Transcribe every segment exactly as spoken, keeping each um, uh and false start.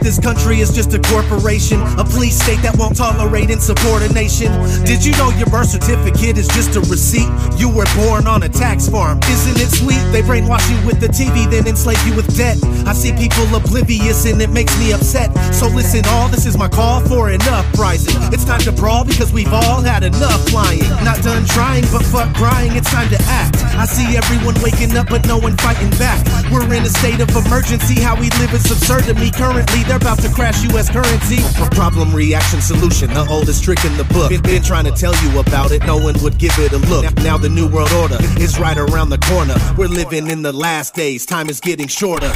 This country is just a corporation, a police state that won't tolerate insubordination. Did you know your birth certificate is just a receipt? You were born on a tax farm, isn't it sweet? They brainwash you with the T V, then enslave you with debt. I see people oblivious and it makes me upset. So listen all, this is my call for an uprising. It's time to brawl because we've all had enough lying. Not done trying, but fuck crying, it's time to act. I see everyone waking up but no one fighting back. We're in a state of emergency, how we live is absurd to me. Currently they're about to crash U S currency. A problem, reaction, solution, the oldest trick in the book. Been, been trying to tell you about it, no one would give it a look. Now the new world order is right around the corner. We're living in the last days, time is getting shorter.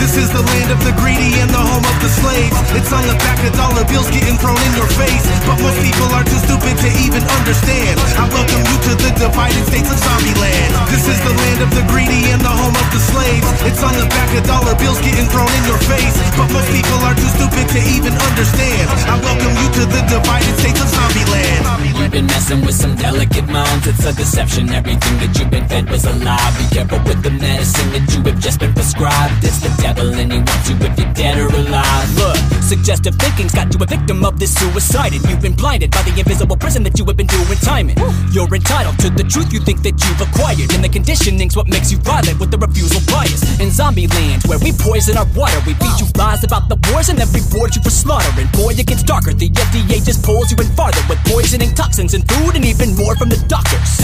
This is the land of the greedy and the home of the slaves. It's on the back of dollar bills getting thrown in your face. But most people are too stupid to even understand. I welcome you to the divided states of zombie land. This is the land of the greedy and the home of the slaves. It's on the back of dollar bills getting thrown in your face. But most people are too stupid to even understand. I welcome you to the divided states of zombie land. You've been messing with some delicate minds, it's a deception. Everything that you've been fed was a lie. Be careful with the medicine that you have just been prescribed. It's the devil and he wants you if you're dead or alive. Look, suggestive thinking's got you a victim of this suicide, and you've been blinded by the invisible prison that you have been doing time in. You're entitled to the truth you think that you've acquired, and the conditioning's what makes you violent with the refusal bias. In zombie land, where we poison our water, we feed you lies about the wars and then reward you for slaughtering. Boy, it gets darker, the F D A just pulls you in farther with poisoning toxins and food and even more from the doctors.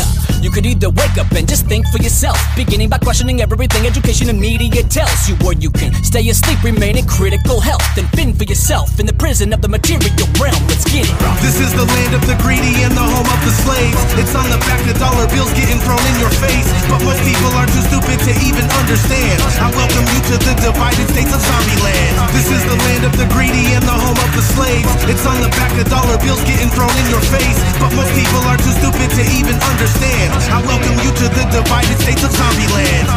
You could either wake up and just think for yourself, beginning by questioning everything education and media tells you, or you can stay asleep, remain in critical health, and fend for yourself in the prison of the material realm. Let's get it. This is the land of the greedy and the home of the slaves. It's on the back of dollar bills getting thrown in your face. But most people are too stupid to even understand. I welcome you to the divided states of zombie land. This is the land of the greedy and the home of the slaves. It's on the back of dollar bills getting thrown in your face. But most people are too stupid to even understand. I welcome you to the divided states of zombie land.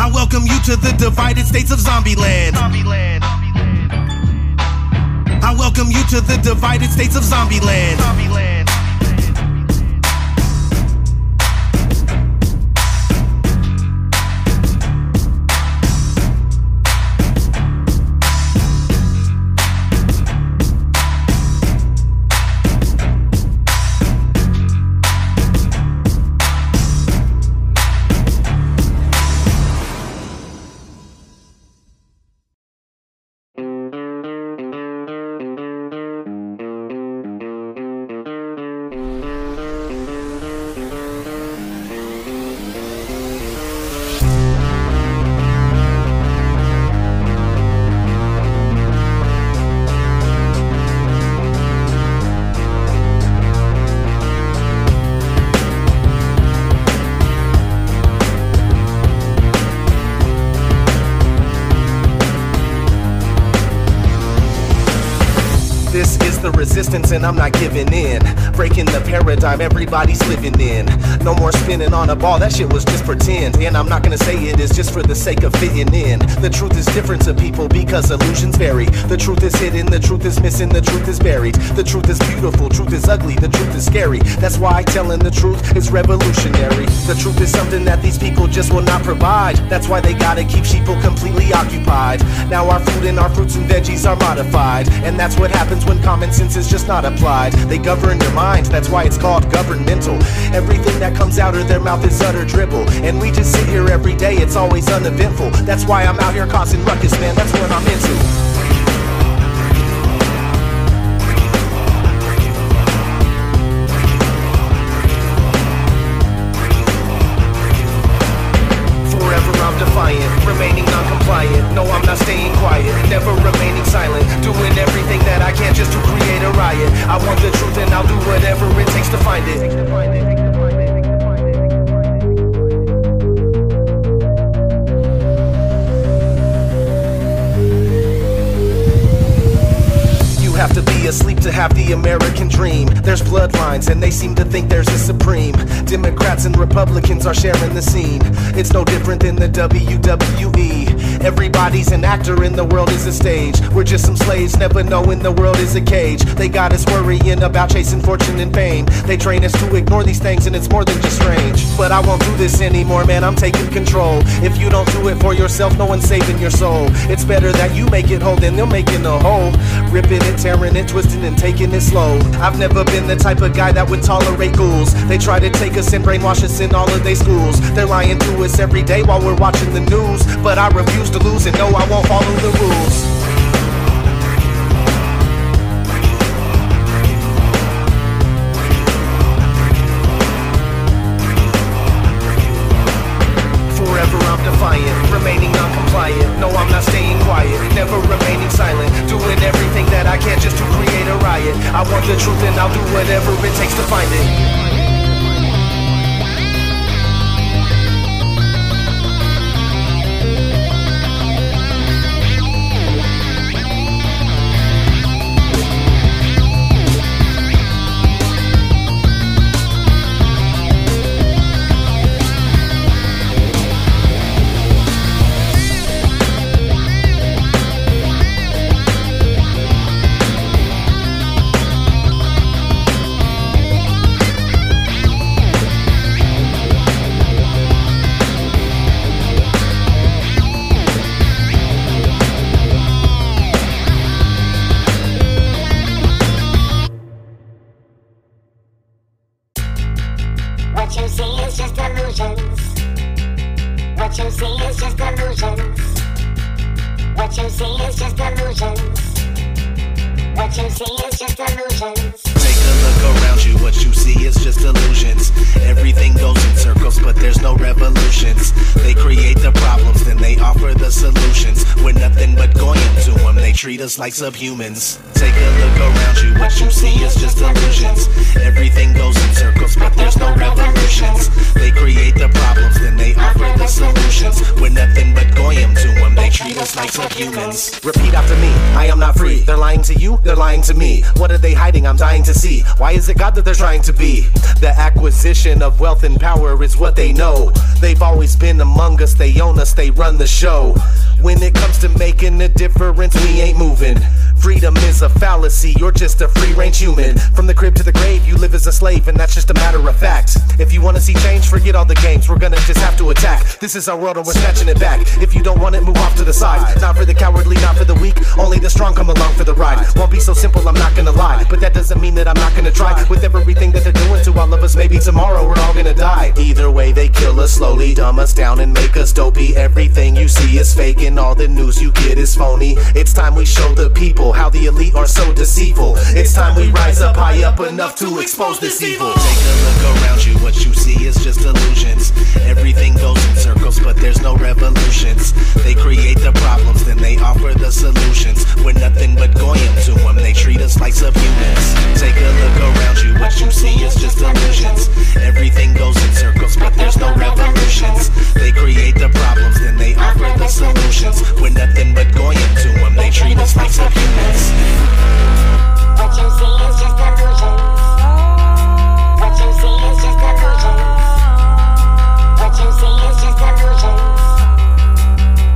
I welcome you to the divided states of zombie land. I welcome you to the divided states of zombie land. Resistance and I'm not giving in. Breaking the paradigm everybody's living in. No more spinning on a ball, that shit was just pretend. And I'm not gonna say it is just for the sake of fitting in. The truth is different to people because illusions vary. The truth is hidden, the truth is missing, the truth is buried. The truth is beautiful, truth is ugly, the truth is scary. That's why telling the truth is revolutionary. The truth is something that these people just will not provide. That's why they gotta keep sheeple completely occupied. Now our food and our fruits and veggies are modified. And that's what happens when common sense is is just not applied. They govern your minds, that's why it's called governmental. Everything that comes out of their mouth is utter dribble, and we just sit here every day, it's always uneventful. That's why I'm out here causing ruckus, man, that's what I'm into. Remaining non-compliant, no, I'm not staying quiet. Never remaining silent, doing everything that I can just to create a riot. I want the truth and I'll do whatever it takes to find it. You have to be asleep to have the American dream. There's bloodlines and they seem to think there's a supreme. Democrats and Republicans are sharing the scene. It's no different than the W W E. Everybody's an actor and the world is a stage. We're just some slaves never knowing the world is a cage. They got us worrying about chasing fortune and fame. They train us to ignore these things and it's more than just strange. But I won't do this anymore, man, I'm taking control. If you don't do it for yourself, no one's saving your soul. It's better that you make it whole than they'll make it a hole. Ripping and tearing and twisting and taking it slow. I've never been the type of guy that would tolerate ghouls. They try to take us and brainwash us in all of their schools. They're lying to us every day while we're watching the news. But I refuse to lose and no, I won't follow the rules. I want the truth and I'll do whatever it takes to find it. Us like subhumans. Take a look around you, what you see is just illusions. Everything goes in circles, but there's no revolutions. They create the problems, then they offer the solutions. We're nothing but goyim to them, they treat us like subhumans. Repeat after me, I am not free. They're lying to you, they're lying to me. What are they hiding? I'm dying to see. Why is it God that they're trying to be? The acquisition of wealth and power is what they know. They've always been among us, they own us, they run the show. When it comes to making a difference, we ain't moving. Freedom is a fallacy, you're just a free-range human. From the crib to the grave, you live as a slave, and that's just a matter of fact. If you want to see change, forget all the games, we're gonna just have to attack. This is our world and we're snatching it back. If you don't want it, move off to the side. Not for the cowardly, not for the weak, only the strong come along for the ride. Won't be so simple, I'm not gonna lie, but that doesn't mean that I'm not gonna try. With everything that they're doing to all of us, maybe tomorrow we're all gonna die. Either way, they kill us slowly, dumb us down and make us dopey. Everything you see is fake and all the news you get is phony. It's time we show the people how the elite are so deceitful. It's time we rise up high up enough to expose this evil. Take a look around you, what you see is just illusions. Everything goes in circles, but there's no revolutions. They create the problems, then they offer the solutions. We're nothing but goyim to them, they treat us like subhumans. Take a look around you, what you see is just illusions. Everything goes in circles, but there's no revolutions. They create the problems, then they offer the solutions. We're nothing but going to them, they treat us like subhumans. What you see is just illusions. What you see is just illusions. What you see is just illusions.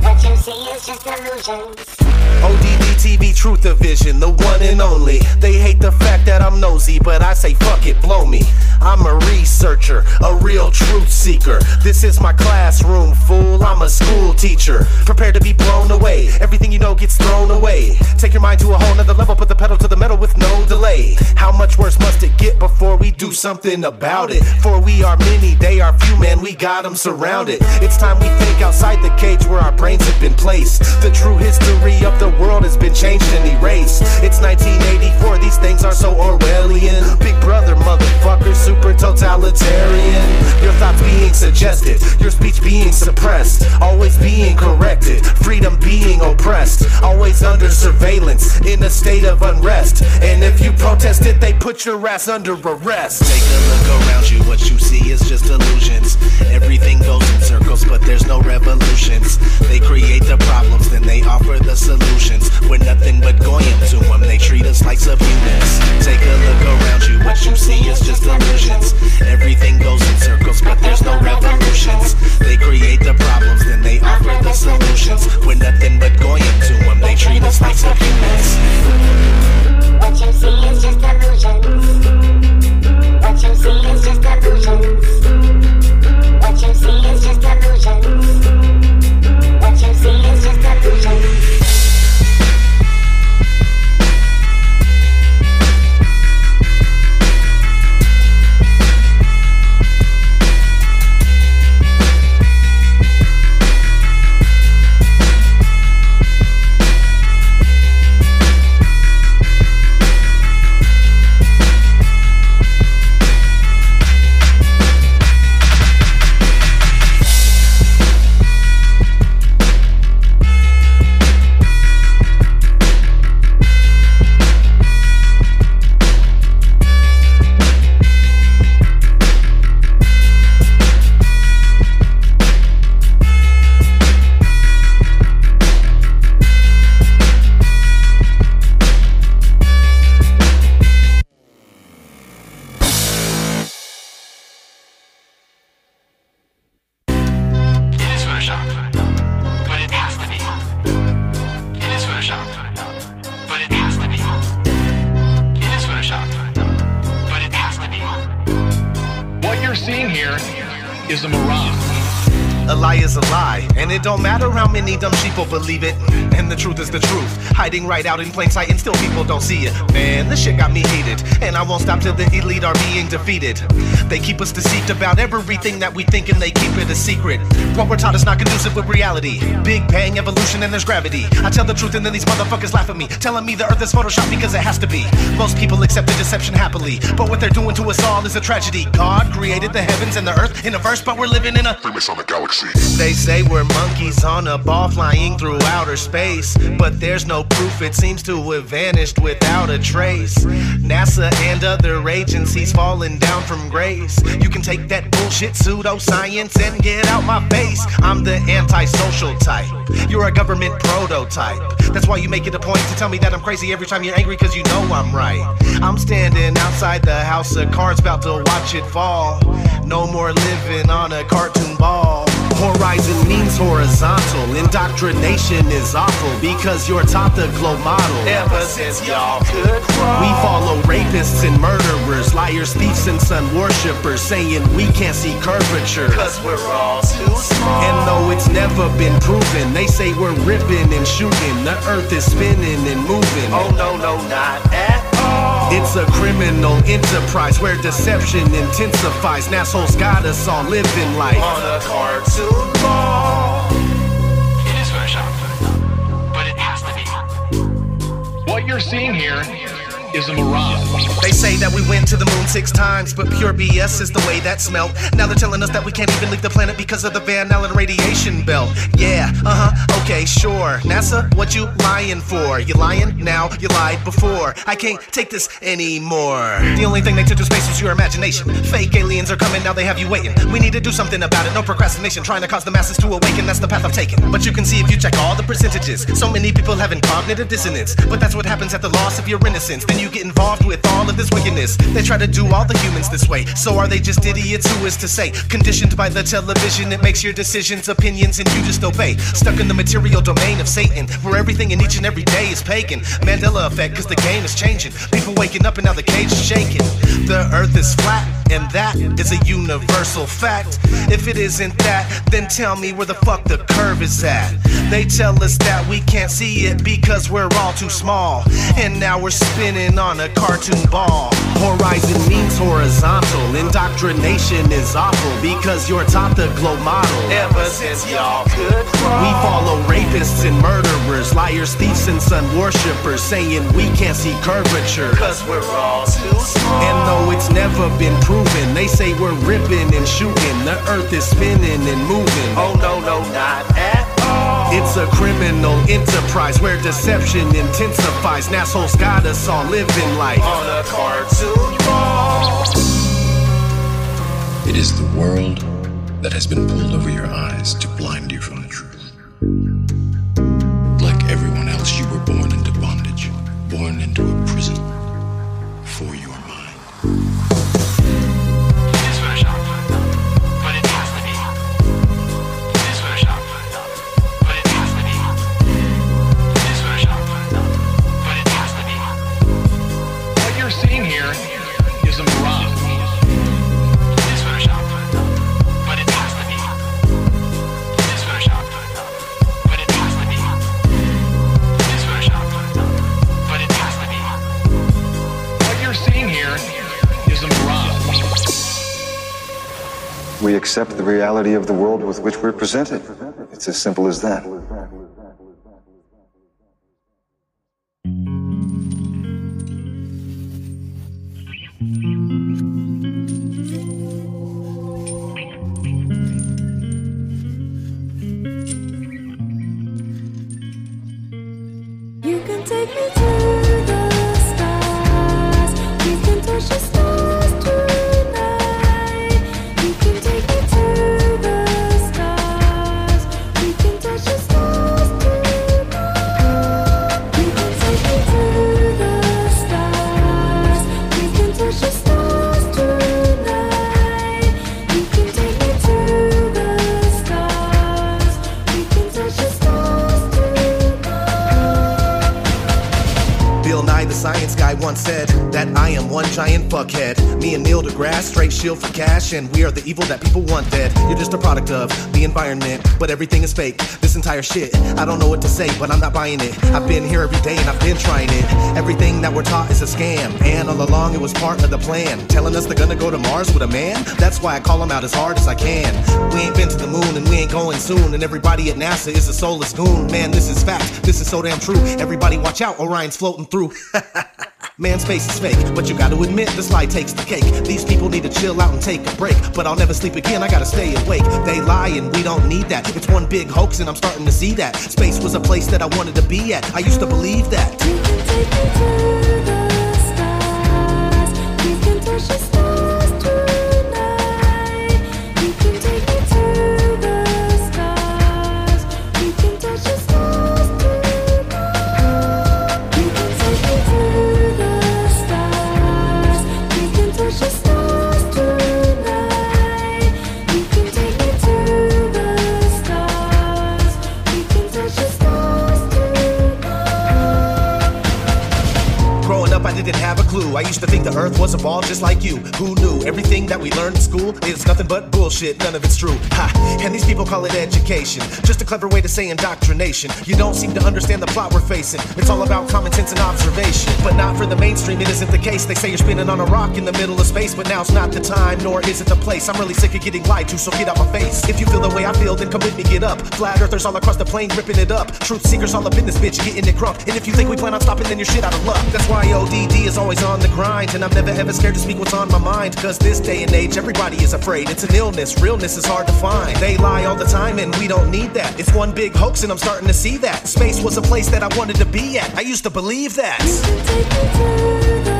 What you see is just illusions. O D D T V Truth Division, the one and only. They hate the fact that I'm nosy, but I say fuck it, blow me. I'm a researcher, a real truth seeker. This is my classroom, fool, I'm a school teacher. Prepare to be blown away, everything you know gets thrown away. Take your mind to a whole nother level, put the pedal to the metal with no delay. How much worse must it get before we do something about it? For we are many, they are few, man, we got them surrounded. It's time we think outside the cage where our brains have been placed. The true history of the world has been changed and erased. It's nineteen eighty-four, these things are so Orwellian. Big brother, motherfucker, super totalitarian. Your thoughts being suggested, your speech being suppressed, always being corrected, freedom being oppressed, always under surveillance, in a state of unrest. And if you protest it, they put your ass under arrest. Take a look around you, what you see is just illusions. Everything goes in circles, but there's no revolutions. They create the problems, then they offer the solutions. We're nothing but goyim to them, they treat us like subhumans. Take a look around you, what you see is just illusions. Everything goes in circles, but there's no revolutions. They create the problems, then they offer the solutions. We're nothing but goyim to them, they treat us like subhumans. What you see is just illusions. What you see is just illusions. What you see is just illusions. What you see is just illusions. Don't matter how many dumb sheeple believe it, and the truth is the truth, hiding right out in plain sight, and still people don't see it. Man, this shit got me heated, and I won't stop till the elite are being defeated. They keep us deceived about everything that we think, and they keep it a secret. What we're taught is not conducive with reality. Big bang, evolution, and there's gravity. I tell the truth and then these motherfuckers laugh at me, telling me the earth is photoshopped because it has to be. Most people accept the deception happily, but what they're doing to us all is a tragedy. God created the heavens and the earth in a verse, but we're living in a Freemasonic galaxy. They say we're monkeys on a ball flying through outer space, but there's no proof, it seems to have vanished without a trace. NASA and other agencies falling down from grace. You can take that bullshit pseudoscience and get out my face. I'm the antisocial type, you're a government prototype. That's why you make it a point to tell me that I'm crazy every time you're angry, cause you know I'm right. I'm standing outside the house of cards, about to watch it fall. No more living on a cartoon ball. Horizon means horizontal, indoctrination is awful, because you're taught the globe model ever since y'all could crawl. We follow rapists and murderers, liars, thieves and sun worshippers, saying we can't see curvature, cause we're all too small. And though it's never been proven, they say we're ripping and shooting, the earth is spinning and moving. Oh no, no, not at all. It's a criminal enterprise where deception intensifies. Assholes got us all living life on a cartoon. It is Photoshop, but it has to be. What you're seeing here is a mirage. They say that we went to the moon six times, but pure B S is the way that smelt. Now they're telling us that we can't even leave the planet because of the Van Allen radiation belt. Yeah, uh-huh, okay, sure. NASA, what you lying for? You lying now, you lied before. I can't take this anymore. The only thing they took to space was your imagination. Fake aliens are coming, now they have you waiting. We need to do something about it, no procrastination. Trying to cause the masses to awaken, that's the path I'm taking. But you can see if you check all the percentages, so many people having cognitive dissonance. But that's what happens at the loss of your innocence. Then you you get involved with all of this wickedness? They try to do all the humans this way, so are they just idiots? Who is to say? Conditioned by the television, it makes your decisions, opinions, and you just obey. Stuck in the material domain of Satan, where everything in each and every day is pagan. Mandela effect, cause the game is changing. People waking up and now the cage is shaking. The earth is flat, and that is a universal fact. If it isn't that, then tell me where the fuck the curve is at. They tell us that we can't see it because we're all too small, and now we're spinning on a cartoon ball. Horizon means horizontal. Indoctrination is awful because you're taught the globe model. Ever since y'all could crawl, we follow rapists and murderers, liars, thieves, and sun worshippers, saying we can't see curvature because we're all too small. And though it's never been proven, they say we're ripping and shooting. The earth is spinning and moving. Oh no, no, not at all. It's a criminal enterprise where deception intensifies. Nassholes got us all living life on a cartoon ball. It is the world that has been pulled over your eyes to blind you from the truth. Like everyone else, you were born into bondage, born into a prison for your mind. We accept the reality of the world with which we're presented. It's as simple as that. You can take me to the stars. You can touch the stars too. Science guy once said that I am one giant fuckhead. Me and Neil deGrasse, straight shield for cash, and we are the evil that people want dead. You're just a product of the environment, but everything is fake. This entire shit, I don't know what to say, but I'm not buying it. I've been here every day and I've been trying it. Everything that we're taught is a scam, and all along it was part of the plan. Telling us they're gonna go to Mars with a man? That's why I call them out as hard as I can. We ain't been to the moon and we ain't going soon, and everybody at NASA is a soulless goon. Man, this is fact, this is so damn true. Everybody watch out, Orion's floating through. Man, space is fake, but you gotta admit this lie takes the cake. These people need to chill out and take a break. But I'll never sleep again, I gotta stay awake. They lie and we don't need that. It's one big hoax and I'm starting to see that. Space was a place that I wanted to be at. I used to believe that. You can take me to the stars. You can touch the stars tonight. You can take me to the stars. You can touch the stars. Didn't have a clue. I used to think the earth was a ball just like you. Who knew? Everything that we learned in school is nothing but bullshit. None of it's true. Ha! And these people call it education. Just a clever way to say indoctrination. You don't seem to understand the plot we're facing. It's all about common sense and observation. But not for the mainstream, it isn't the case. They say you're spinning on a rock in the middle of space, but now's not the time, nor is it the place. I'm really sick of getting lied to, so get out my face. If you feel the way I feel, then come with me, get up. Flat earthers all across the plane, ripping it up. Truth seekers all up in this bitch, getting it crunk. And if you think we plan on stopping, then you're shit out of luck. That's why O D D is always on the grind, and I'm never ever scared to speak what's on my mind. Cause this day and age, everybody is afraid. It's an illness, realness is hard to find. They lie all the time and we don't need that. It's one big hoax and I'm starting to see that. Space was a place that I wanted to be at. I used to believe that. You can take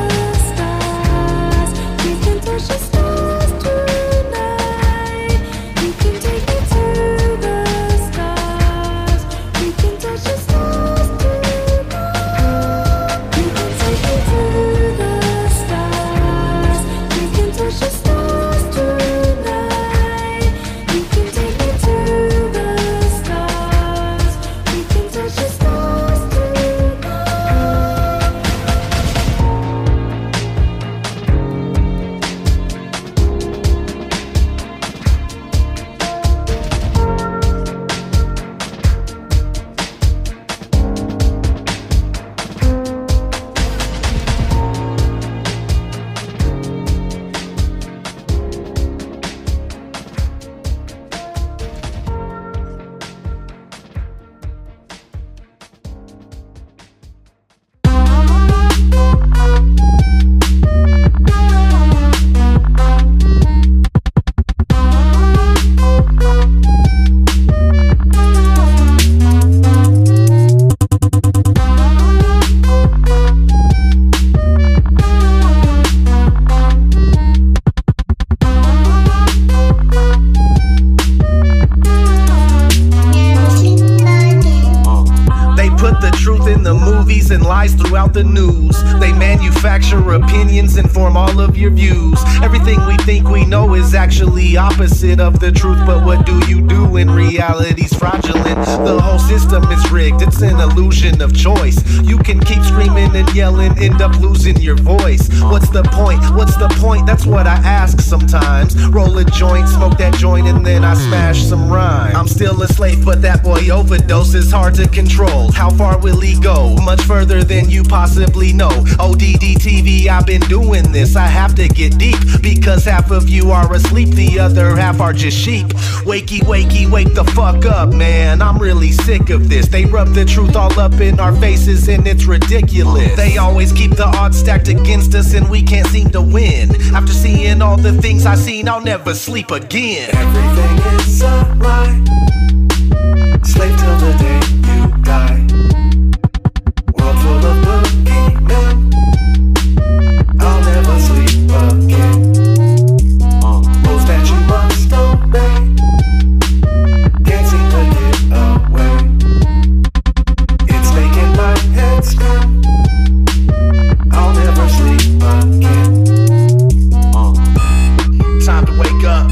me to the stars. You can touch the stars tonight. You can take me to the stars. You can touch the stars. Thank you. lies and lies throughout the news. They manufacture opinions and form all of your views. Everything we think we know is actually opposite of the truth. But what do you do when reality's fraudulent? The whole system is rigged, it's an illusion of choice. You can keep screaming and yelling, end up losing your voice. What's the point? What's the point? That's what I ask sometimes. Roll a joint, smoke that joint, and then I smash some rhyme. I'm still a slave, but that boy overdose is hard to control. How far will he go? Much further than you possibly know. O D D T V, I've been doing this. I have to get deep, because half of you are asleep, the other half are just sheep. Wakey, wakey, wake the fuck up, man. I'm really sick of this. They rub the truth all up in our faces, and it's ridiculous. They always keep the odds stacked against us, and we can't seem to win. After seeing all the things I've seen, I'll never sleep again. Everything is a lie. Slave till the day you die. World full of boogeymen. I'll never sleep again. Rules that you must obey. Can't seem to get away. It's making my head spin. I'll never sleep again. Time to wake up,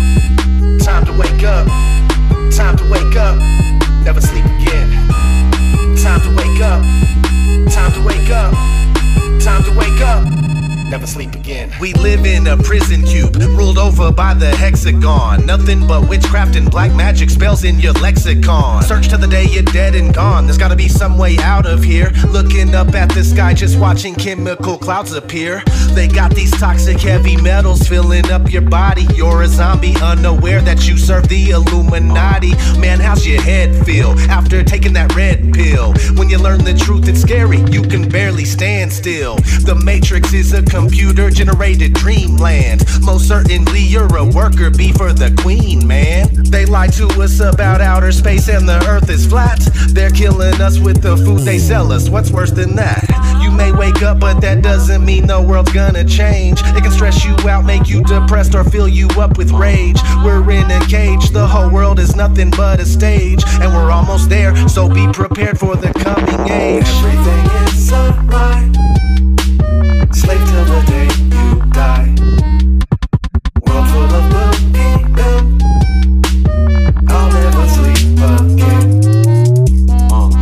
time to wake up, time to wake up, never sleep again. Time to wake up, time to wake up, time to wake up. Never sleep again. We live in a prison cube, ruled over by the hexagon. Nothing but witchcraft and black magic spells in your lexicon. Search till the day you're dead and gone. There's gotta be some way out of here. Looking up at the sky, just watching chemical clouds appear. They got these toxic heavy metals filling up your body. You're a zombie, unaware that you serve the Illuminati. Man, how's your head feel after taking that red pill? When you learn the truth, it's scary. You can barely stand still. The Matrix is a computer-generated dreamland. Most certainly you're a worker bee for the queen, man. They lie to us about outer space and the earth is flat. They're killing us with the food they sell us. What's worse than that? You may wake up, but that doesn't mean the world's gonna change. It can stress you out, make you depressed, or fill you up with rage. We're in a cage, the whole world is nothing but a stage. And we're almost there, so be prepared for the coming age. Everything is a lie. Slave till the day you die. World full of boogeymen. I'll never sleep again.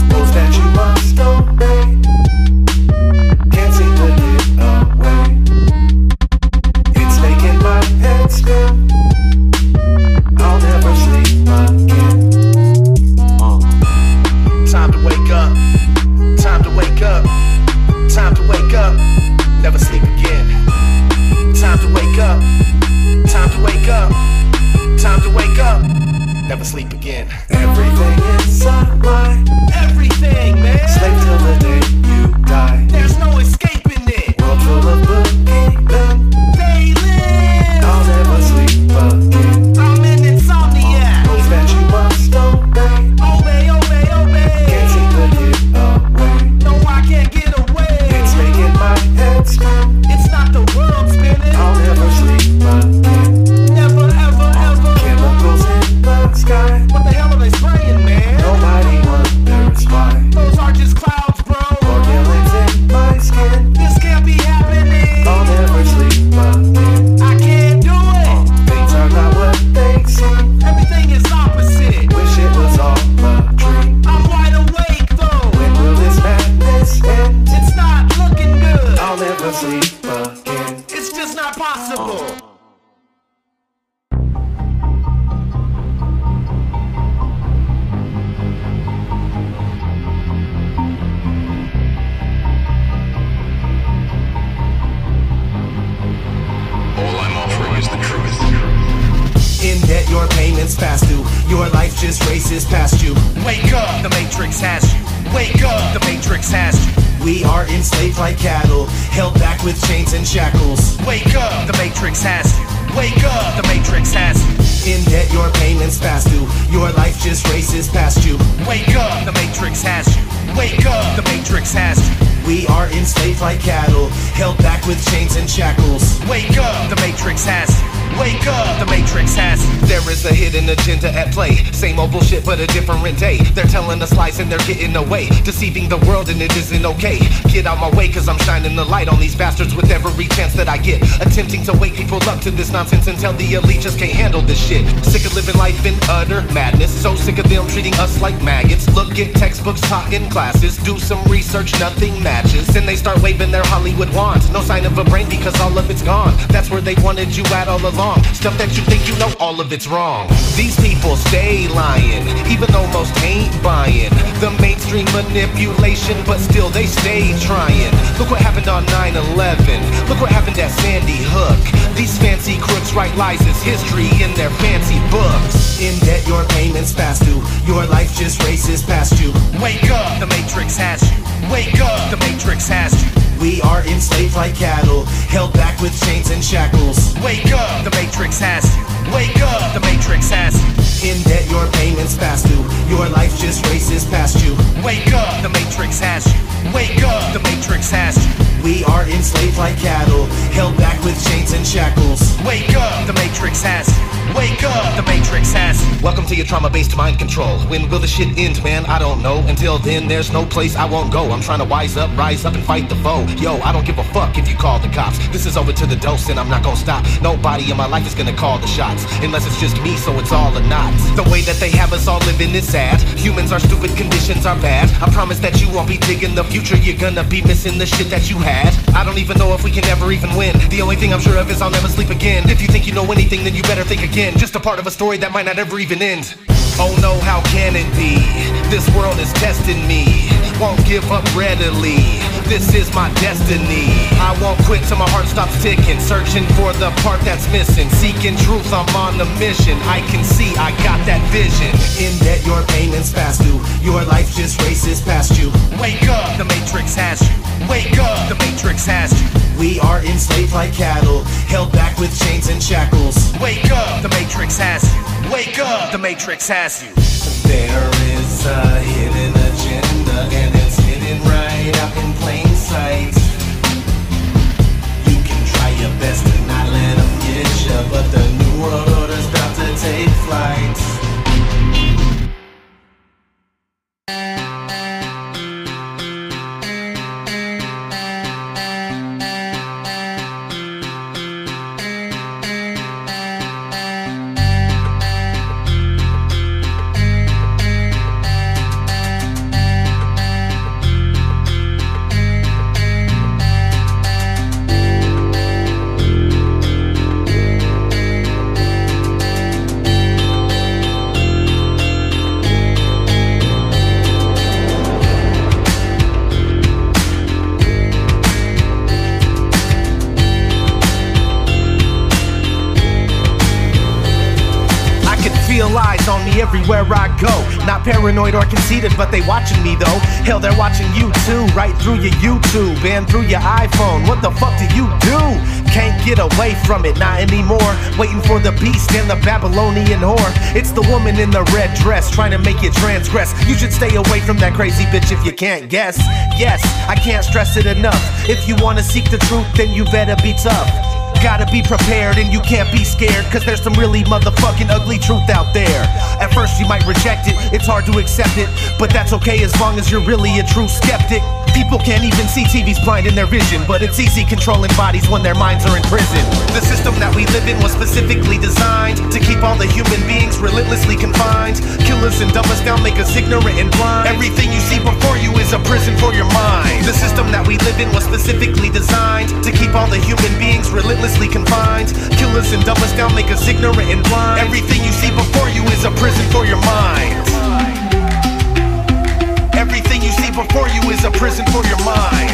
Rules that you must obey. Can't seem to get away. It's making my head spin. I'll never sleep again. Time to wake up. Time to wake up. Time to wake up. Never sleep again. Time to wake up. Time to wake up. Time to wake up. Never sleep again. Everything is a lie. Everything, man. Slave till the day you die. There's no escaping it. World full of boogeymen. They live. I'll never sleep again. I'm an insomniac. Rules that you must obey. Obey, obey, obey. Can't seem to get away. No, I can't get away. It's making my head. It's not the world spinning. I'll never sleep again. Never, ever, ever. Chemicals in the sky. What the hell are they spraying, man? Nobody wonders why. Those are just clouds, bro. Organs in my skin. This can't be happening. I'll never sleep again. I can't do it. Things are not what they seem. Everything is opposite. Wish it was all a dream. I'm wide awake, though. When will this madness end? It's not. I'll never sleep again. It's just not possible. All I'm offering is the truth. In debt, your payments past due. Your life just races past you. Wake up! The Matrix has you. Wake up! The Matrix has you. We are enslaved like cattle, held back with chains and shackles. Wake up! The Matrix has you. Wake up! The Matrix has you. In debt, your payments past due. Your life just races past you. Wake up! The Matrix has you. Wake up! The Matrix has you. We are enslaved like cattle, held back with chains and shackles. Wake up! The Matrix has you. Wake up, the Matrix has. There is a hidden agenda at play. Same old bullshit but a different day. They're telling us lies and they're getting away, deceiving the world and it isn't okay. Get out my way cause I'm shining the light on these bastards with every chance that I get, attempting to wake people up to this nonsense until the elite just can't handle this shit. Sick of living life in utter madness, so sick of them treating us like maggots. Look at textbooks taught in classes, do some research, nothing matches. Then they start waving their Hollywood wands, no sign of a brain because all of it's gone. That's where they wanted you at all along. Stuff that you think you know, all of it's wrong. These people stay lying, even though most ain't buying the mainstream manipulation, but still they stay trying. Look what happened on nine eleven, look what happened at Sandy Hook. These fancy crooks write lies as history in their fancy books. In debt, your payments past due, your life just races past you. Wake up, the Matrix has you. Wake up, the Matrix has you. We are enslaved like cattle, held back with chains and shackles. Wake up, the Matrix has you. Wake up, the Matrix has you. In debt, your payments past due, your life just races past you. Wake up, the Matrix has you. Wake up, the Matrix has you. We are enslaved like cattle, held back with chains and shackles. Wake up, the Matrix has you. Wake up, the Matrix has you. Welcome to your trauma-based mind control. When will this shit end, man? I don't know. Until then, there's no place I won't go. I'm trying to wise up, rise up, and fight the foe. Yo, I don't give a fuck if you call the cops. This is over to the dose and I'm not gonna stop. Nobody in my life is gonna call the shots, unless it's just me, so it's all or not. The way that they have us all living is sad. Humans are stupid, conditions are bad. I promise that you won't be digging the future. You're gonna be missing the shit that you had. I don't even know if we can ever even win. The only thing I'm sure of is I'll never sleep again. If you think you know anything, then you better think again. Just a part of a story that might not ever even end. Oh no, how can it be? This world is testing me. Won't give up readily. This is my destiny. I won't quit till my heart stops ticking. Searching for the part that's missing. Seeking truth, I'm on a mission. I can see, I got that vision. In debt, your payments past due. Your life just races past you. Wake up, the Matrix has you. Wake up, the Matrix has you. We are enslaved like cattle, held back with chains and shackles. Wake up, the Matrix has you. Wake up, the Matrix has you. There is a hidden agenda and it's hidden right out in plain sight. You can try your best to not let them get you, but the new world order's about to take flight. Everywhere I go, not paranoid or conceited, but they watching me though. Hell, they're watching you too, right through your YouTube and through your iPhone. What the fuck do you do? Can't get away from it, not anymore. Waiting for the beast and the Babylonian whore. It's the woman in the red dress trying to make you transgress. You should stay away from that crazy bitch if you can't guess. Yes, I can't stress it enough. If you wanna seek the truth, then you better be tough. Gotta be prepared and you can't be scared, cause there's some really motherfucking ugly truth out there. At first you might reject it, it's hard to accept it, but that's okay as long as you're really a true skeptic. People can't even see, T V's blind in their vision, but it's easy controlling bodies when their minds are in prison. The system that we live in was specifically designed to keep all the human beings relentlessly confined. Kill us and dumb us down, make us ignorant and blind. Everything you see before you is a prison for your mind. The system that we live in was specifically designed to keep all the human beings relentlessly confined. Kill us and dumb us down, make us ignorant and blind. Everything you see before you is a prison for your mind. Everything you see before you is a prison for your mind.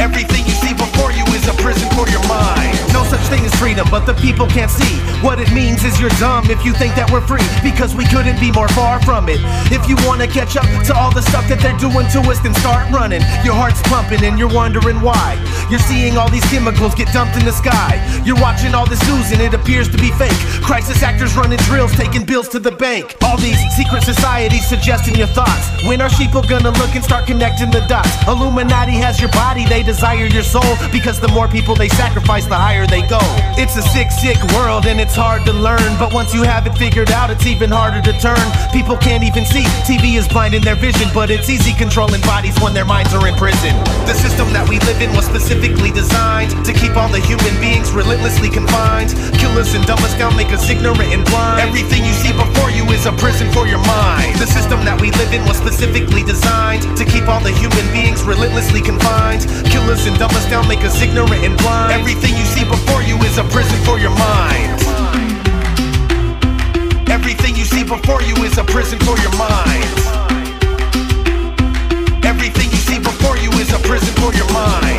Everything you see before you is a prison for your mind. No such thing as freedom, but the people can't see. What it means is you're dumb if you think that we're free, because we couldn't be more far from it. If you wanna catch up to all the stuff that they're doing to us, then start running. Your heart's pumping and you're wondering why. You're seeing all these chemicals get dumped in the sky. You're watching all this news and it appears to be fake. Crisis actors running drills, taking bills to the bank. All these secret societies suggesting your thoughts. When are sheeple gonna look and start connecting the dots? Illuminati has your body, they desire your soul, because the more people they sacrifice, the higher they they go. It's a sick, sick world and it's hard to learn, but once you have it figured out, it's even harder to turn. People can't even see, T V is blinding their vision, but it's easy controlling bodies when their minds are in prison. The system that we live in was specifically designed to keep all the human beings relentlessly confined. Kill us and dumb us down, make us ignorant and blind. Everything you see before you is a prison for your mind. The system that we live in was specifically designed to keep all the human beings relentlessly confined. Kill us and dumb us down, make us ignorant and blind. Everything you see before you is a prison for your mind. Everything you see before you is a prison for your mind. Everything you see before you is a prison for your mind.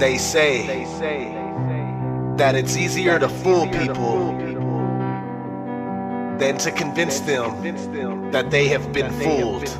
They say, they say that it's easier to fool people than to convince them that they have been fooled.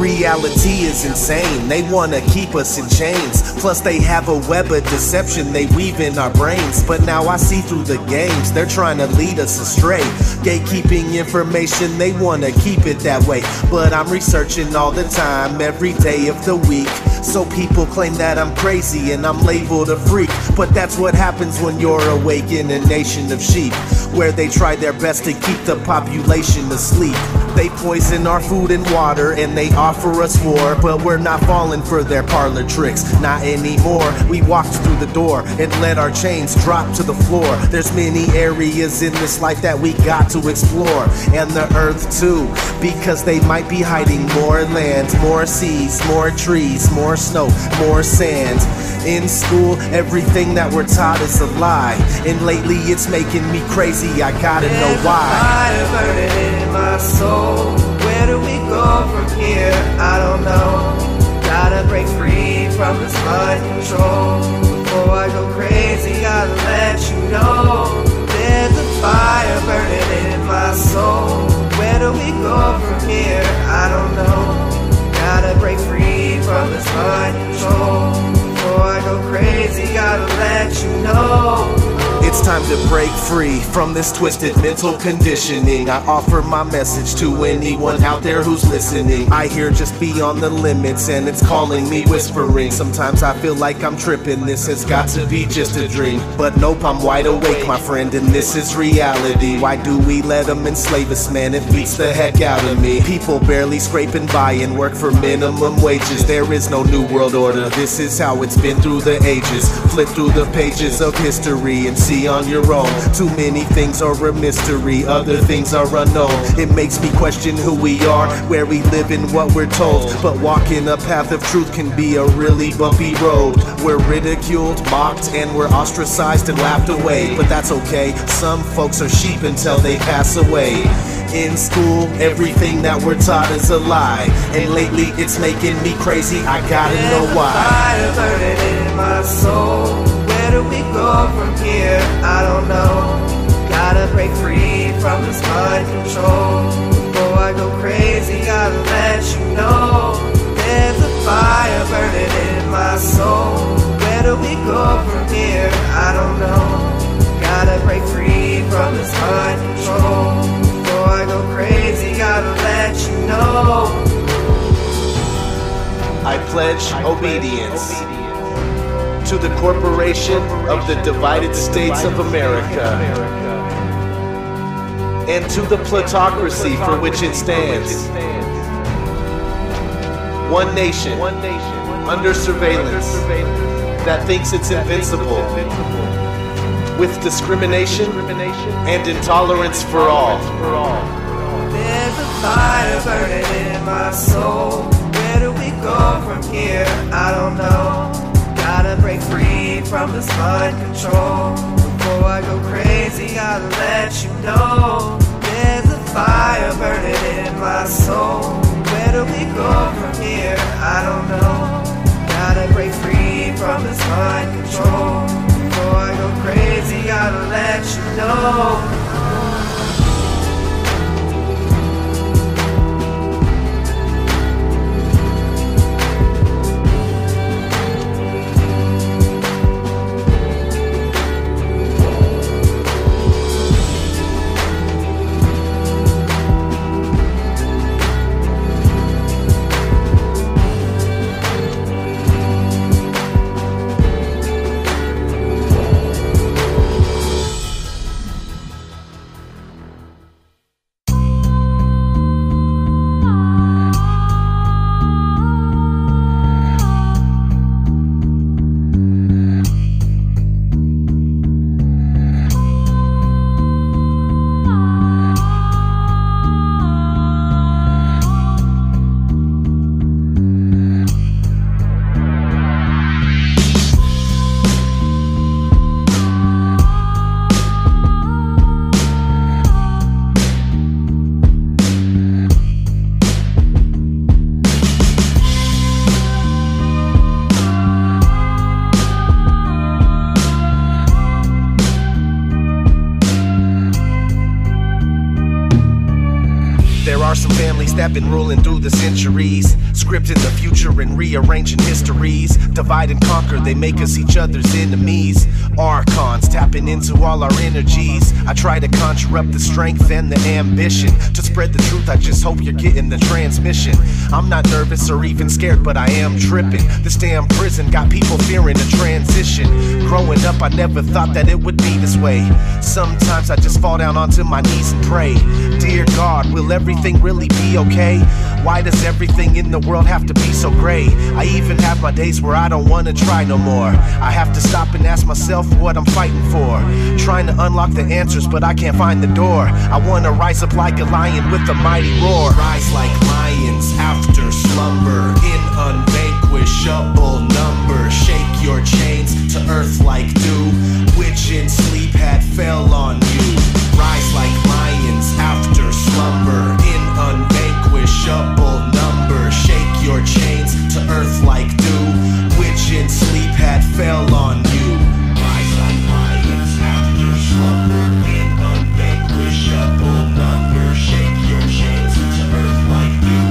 Reality is insane, they wanna keep us in chains. Plus they have a web of deception they weave in our brains. But now I see through the games, they're trying to lead us astray. Gatekeeping information, they wanna keep it that way. But I'm researching all the time, every day of the week. So people claim that I'm crazy and I'm labeled a freak. But that's what happens when you're awake in a nation of sheep, where they try their best to keep the population asleep. They poison our food and water and they offer us war, but we're not falling for their parlor tricks, not anymore. We walked through the door and let our chains drop to the floor. There's many areas in this life that we got to explore, and the earth too, because they might be hiding more lands, more seas, more trees, more snow, more sand. In school, everything that we're taught is a lie, and lately it's making me crazy, I gotta know why. There's a fire burning in my soul. Where do we go from here? I don't know. Gotta break free from this mind control. Before I go crazy, I'll let you know. There's a fire burning in my soul. Where do we go from here? I don't know. Gotta break free from this mind control. Before I go crazy, I'll let you know. It's time to break free from this twisted mental conditioning. I offer my message to anyone out there who's listening. I hear just beyond the limits and it's calling me whispering. Sometimes I feel like I'm tripping, this has got to be just a dream. But nope, I'm wide awake my friend and this is reality. Why do we let them enslave us man, it beats the heck out of me. People barely scraping by and work for minimum wages. There is no new world order, this is how it's been through the ages. Flip through the pages of history and see on your own. Too many things are a mystery, other things are unknown. It makes me question who we are, where we live and what we're told. But walking a path of truth can be a really bumpy road. We're ridiculed, mocked, and we're ostracized and laughed away. But that's okay, some folks are sheep until they pass away. In school, everything that we're taught is a lie, and lately it's making me crazy, I gotta know why. There's a fire burning in my soul. Where do we go from here? I don't know. Gotta break free from this mind control. Before I go crazy, gotta let you know. There's a fire burning in my soul. Where do we go from here? I don't know. Gotta break free from this mind control. Before I go crazy, gotta let you know. obedience to the corporation of the divided states of America and to the plutocracy for which it stands. One nation under surveillance that thinks it's invincible, with discrimination and intolerance for all. There's a fire burning in my soul. Where do we go from here? I don't know. Gotta break free from this mind control. Before I go crazy, I'll let you know. There's a fire burning in my soul. Where do we go from here? I don't know. Gotta break free from this mind control. Before I go crazy, gotta let you know. That been ruling through the centuries, scripting the future and rearranging histories. Divide and conquer, they make us each other's enemies. Archons tapping into all our energies. I try to conjure up the strength and the ambition to spread the truth. I just hope you're getting the transmission. I'm not nervous or even scared, but I am tripping. This damn prison got people fearing a transition. Growing up, I never thought that it would be this way. Sometimes I just fall down onto my knees and pray, dear God, will everything really be okay? Why does everything in the world have to be so gray? I even have my days where I don't wanna try no more. I have to stop and ask myself what I'm fighting for. Trying to unlock the answers, but I can't find the door. I wanna rise up like a lion with a mighty roar. Rise like lions after slumber, in unvanquishable number. Shake your chains to earth like dew, which in sleep had fell on you. Rise like lions after slumber, in unvanquishable number. Shake your chains to earth like dew, which in sleep had fell on you. Rise like lions after slumber, in unvanquishable number. Shake your chains to earth like dew,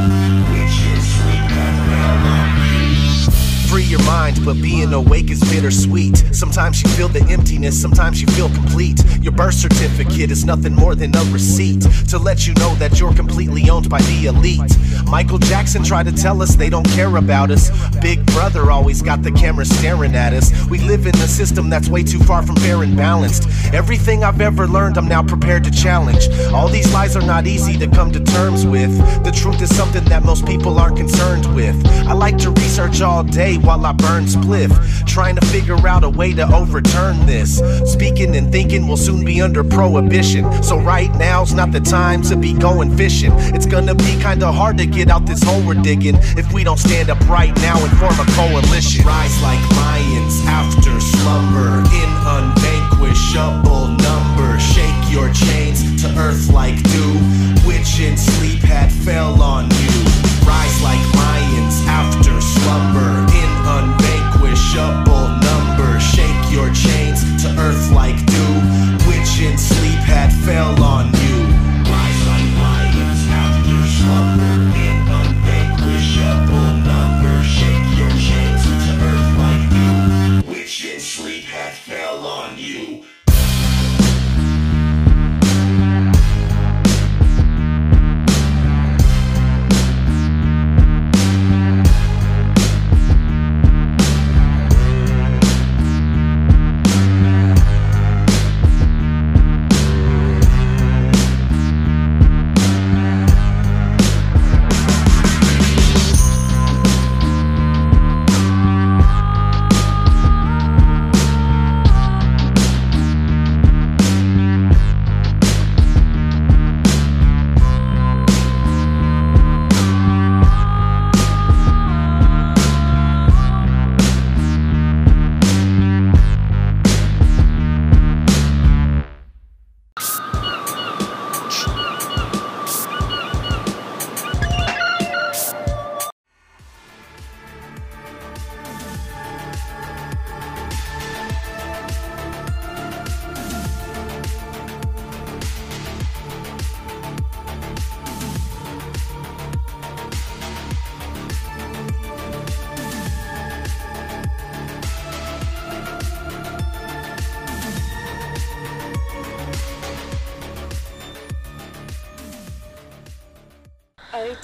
which in sleep had fell on you. Free your mind, but being awake is bittersweet. Sometimes you feel the emptiness, sometimes you feel complete. Your birth certificate is nothing more than a receipt to let you know that you're completely owned by the elite. Michael Jackson tried to tell us they don't care about us. Big Brother always got the camera staring at us. We live in a system that's way too far from fair and balanced. Everything I've ever learned, I'm now prepared to challenge. All these lies are not easy to come to terms with. The truth is something that most people aren't concerned with. I like to research all day while I burn spliff, trying to figure out a way to overturn this. Speaking and thinking will soon be under prohibition, so right now's not the time to be going fishing. It's gonna be kinda hard to get out this hole we're digging if we don't stand up right now and form a coalition. Rise like lions after slumber, in unvanquishable number. Shake your chains to earth like dew, which in sleep had fell on you. Rise like lions after slumber, in unvanquishable number. Shake your chains to earth like dew, which in sleep had fell on you. Rise like lions after slumber, in unvanquishable number. Shake your chains to earth like dew, which in sleep had fell on you.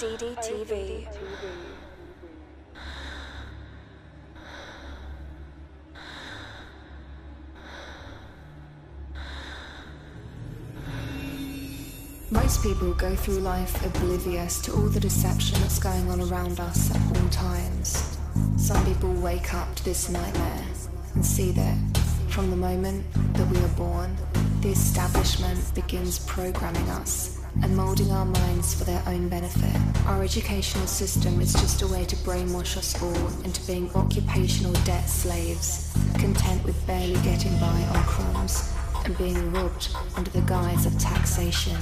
O D D T V. Most people go through life oblivious to all the deception that's going on around us at all times. Some people wake up to this nightmare and see that from the moment that we are born, the establishment begins programming us and moulding our minds for their own benefit. Our educational system is just a way to brainwash us all into being occupational debt slaves, content with barely getting by on crumbs and being robbed under the guise of taxation.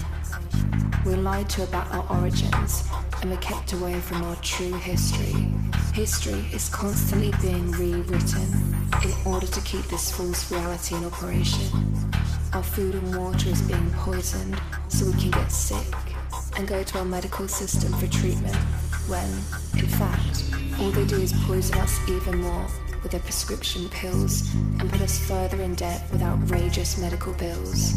We're lied to about our origins and we're kept away from our true history. History is constantly being rewritten in order to keep this false reality in operation. Our food and water is being poisoned so we can get sick and go to our medical system for treatment when, in fact, all they do is poison us even more with their prescription pills and put us further in debt with outrageous medical bills.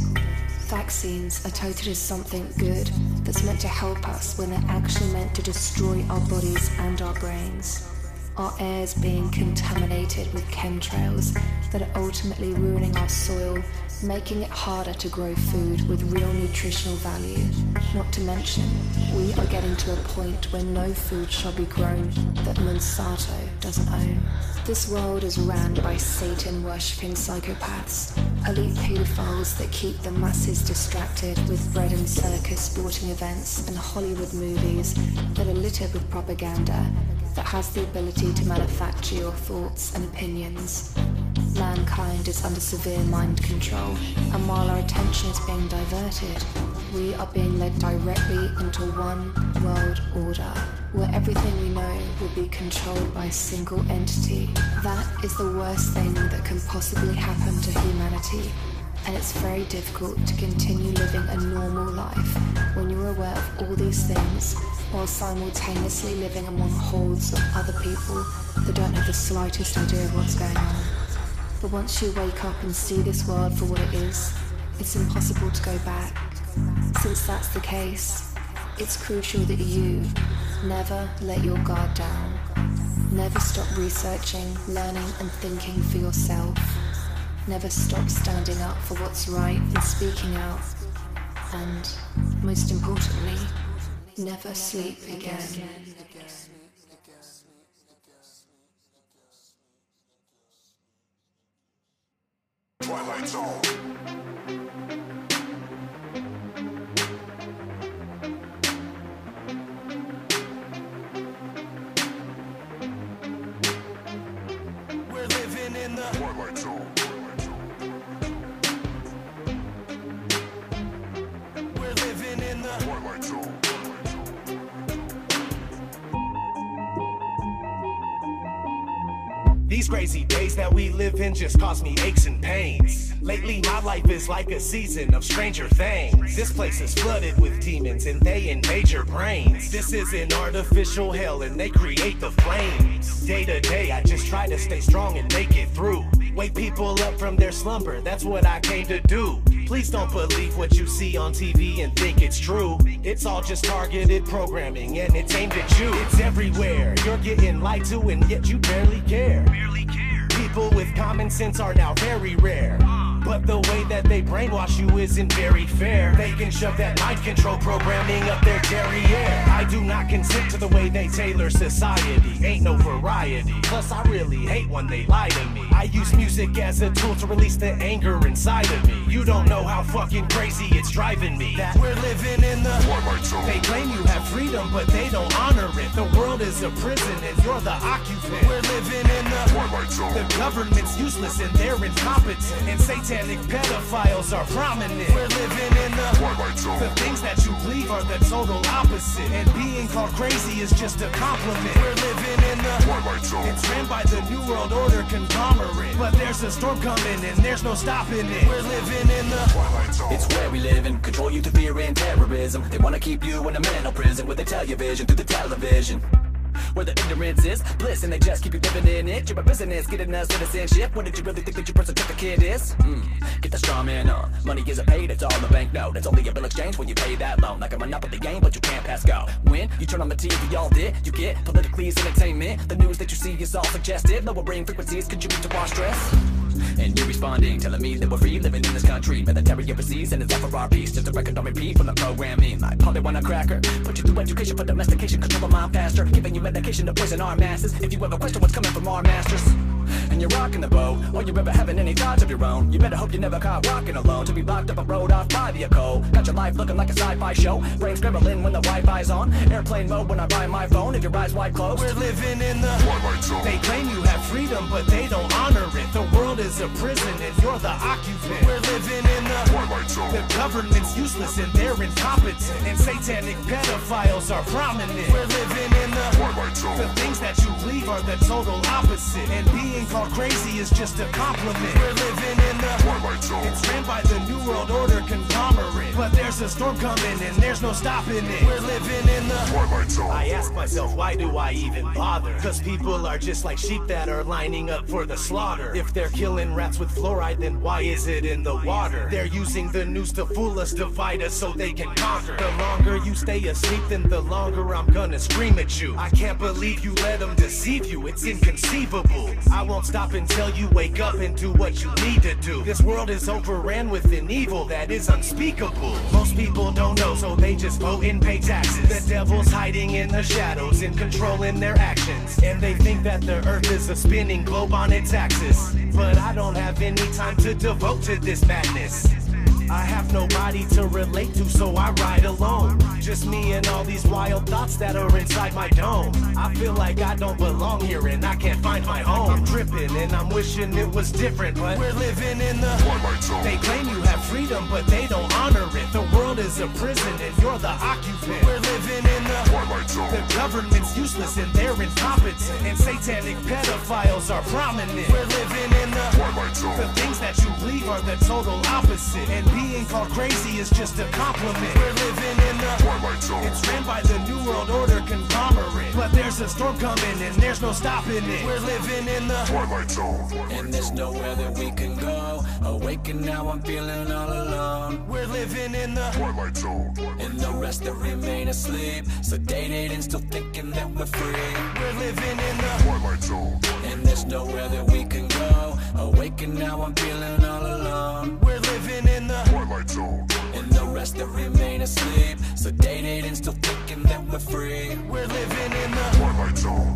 Vaccines are touted as something good that's meant to help us when they're actually meant to destroy our bodies and our brains. Our air's being contaminated with chemtrails that are ultimately ruining our soil, making it harder to grow food with real nutritional value. Not to mention, we are getting to a point where no food shall be grown that Monsanto doesn't own. This world is ran by Satan-worshipping psychopaths, elite pedophiles that keep the masses distracted with bread and circus sporting events and Hollywood movies that are littered with propaganda that has the ability to manufacture your thoughts and opinions. Mankind is under severe mind control, and while our attention is being diverted, we are being led directly into one world order, where everything we know will be controlled by a single entity. That is the worst thing that can possibly happen to humanity, and it's very difficult to continue living a normal life when you're aware of all these things, while simultaneously living among hordes of other people that don't have the slightest idea of what's going on. But once you wake up and see this world for what it is, it's impossible to go back. Since that's the case, it's crucial that you never let your guard down. Never stop researching, learning and thinking for yourself. Never stop standing up for what's right and speaking out. And, most importantly, never sleep again. Twilight Zone. We're living in the Twilight Zone. We're living in the Twilight Zone. These crazy days that we live in just cause me aches and pains. Lately my life is like a season of Stranger Things. This place is flooded with demons and they invade your brains. This is an artificial hell and they create the flames. Day to day I just try to stay strong and make it through. Wake people up from their slumber, that's what I came to do. Please don't believe what you see on T V and think it's true. It's all just targeted programming and it's aimed at you. It's everywhere, you're getting lied to and yet you barely care. People with common sense are now very rare, but the way that they brainwash you isn't very fair. They can shove that mind control programming up their derriere. I do not consent to the way they tailor society. Ain't no variety. Plus I really hate when they lie to me. I use music as a tool to release the anger inside of me. You don't know how fucking crazy it's driving me that we're living in the Twilight Zone. They claim you have freedom but they don't honor it. The world is a prison and you're the occupant. We're living in the Twilight Zone. The government's useless and they're incompetent, and Satan pedophiles are prominent. We're living in the Twilight Zone. The things that you believe are the total opposite, and being called crazy is just a compliment. We're living in the Twilight Zone. It's ran by the New World Order conglomerate, but there's a storm coming and there's no stopping it. We're living in the Twilight Zone. It's where we live and control you through fear and terrorism. They want to keep you in a mental prison with their television through the television. where the ignorance is bliss, and they just keep you living in it. You're a business, getting a citizenship. What did you really think that your birth certificate is? Mm. Get the straw man on. Money isn't paid, it's all in the bank note. It's only a bill exchange when you pay that loan. Like a monopoly game, but you can't pass go. When you turn on the T V, all day, you get politically is entertainment. The news that you see is all suggested. Lowering frequencies contribute to our stress. And you're responding, telling me that we're free living in this country. Military overseas and it's all for our peace. Just a record on repeat from the programming. Like probably want a cracker. Put you through education for domestication. Control the mind faster. Giving you medication to poison our masses. If you ever question what's coming from our masters. And you're rocking the boat, or you're ever having any thoughts of your own. You better hope you never caught rocking alone. To be locked up and rode off by the echo. Got your life looking like a sci-fi show. Brain scribbling when the Wi-Fi's on. Airplane mode when I buy my phone. If your eyes wide closed, we're living in the Twilight Zone. They claim you have freedom, but they don't honor it. The world is a prison and you're the occupant. We're living in the Twilight Zone. The government's useless and they're incompetent. And satanic pedophiles are prominent. We're living in the Twilight Zone. The things that you believe are the total opposite. And being called crazy is just a compliment. We're living in the Twilight Zone. It's ran by the New World Order conglomerate. But there's a storm coming and there's no stopping it. We're living in the Twilight Zone. I ask myself, why do I even bother? Cause people are just like sheep that are lining up for the slaughter. If they're killing rats with fluoride, then why is it in the water? They're using the news to fool us, divide us so they can conquer. The longer you stay asleep, then the longer I'm gonna scream at you. I can't believe you let them deceive you. It's inconceivable. I won't stop until you wake up and do what you need to do. This world is overran with an evil that is unspeakable. Most people don't know, so they just vote and pay taxes. The devil's hiding in the shadows and controlling their actions. And they think that the earth is a spinning globe on its axis. But I don't have any time to devote to this madness. I have nobody to relate to, so I ride alone. Just me and all these wild thoughts that are inside my dome. I feel like I don't belong here and I can't find my home. I'm tripping and I'm wishing it was different, but we're living in the Twilight Zone. They claim you have freedom, but they don't honor it. The world is a prison and you're the occupant. We're living in the Twilight Zone. The government's useless and they're incompetent. And satanic pedophiles are prominent. We're living in the Twilight Zone. The things that you believe are the total opposite. And being called crazy is just a compliment. We're living in the Twilight Zone. It's ran by the New World Order conglomerate. But there's a storm coming and there's no stopping it. We're living in the Twilight Zone. And there's nowhere that we can go. Awaken now, I'm feeling all alone. We're living in the Twilight Zone. And the rest that remain asleep, sedated and still thinking that we're free. We're living in the Twilight Zone. And there's nowhere that we can go. Awaken now, I'm feeling all alone. We're living in the Twilight Zone. And the rest that remain asleep, sedated and still thinking that we're free. We're living in the Twilight Zone.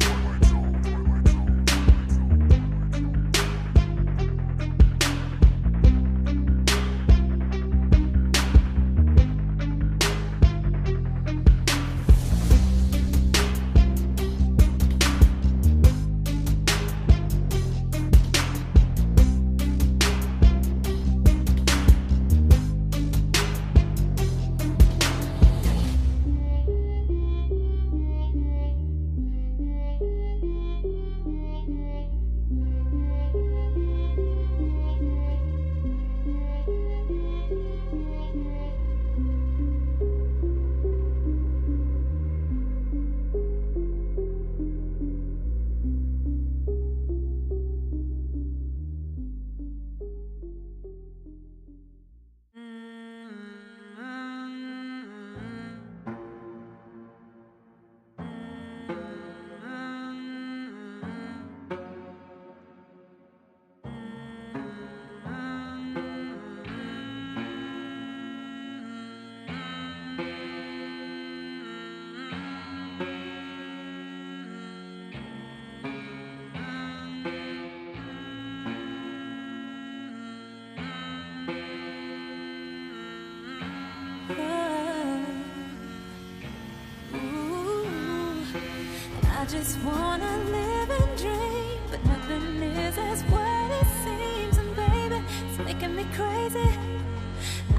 Just wanna live and dream, but nothing is as what it seems. And baby, it's making me crazy.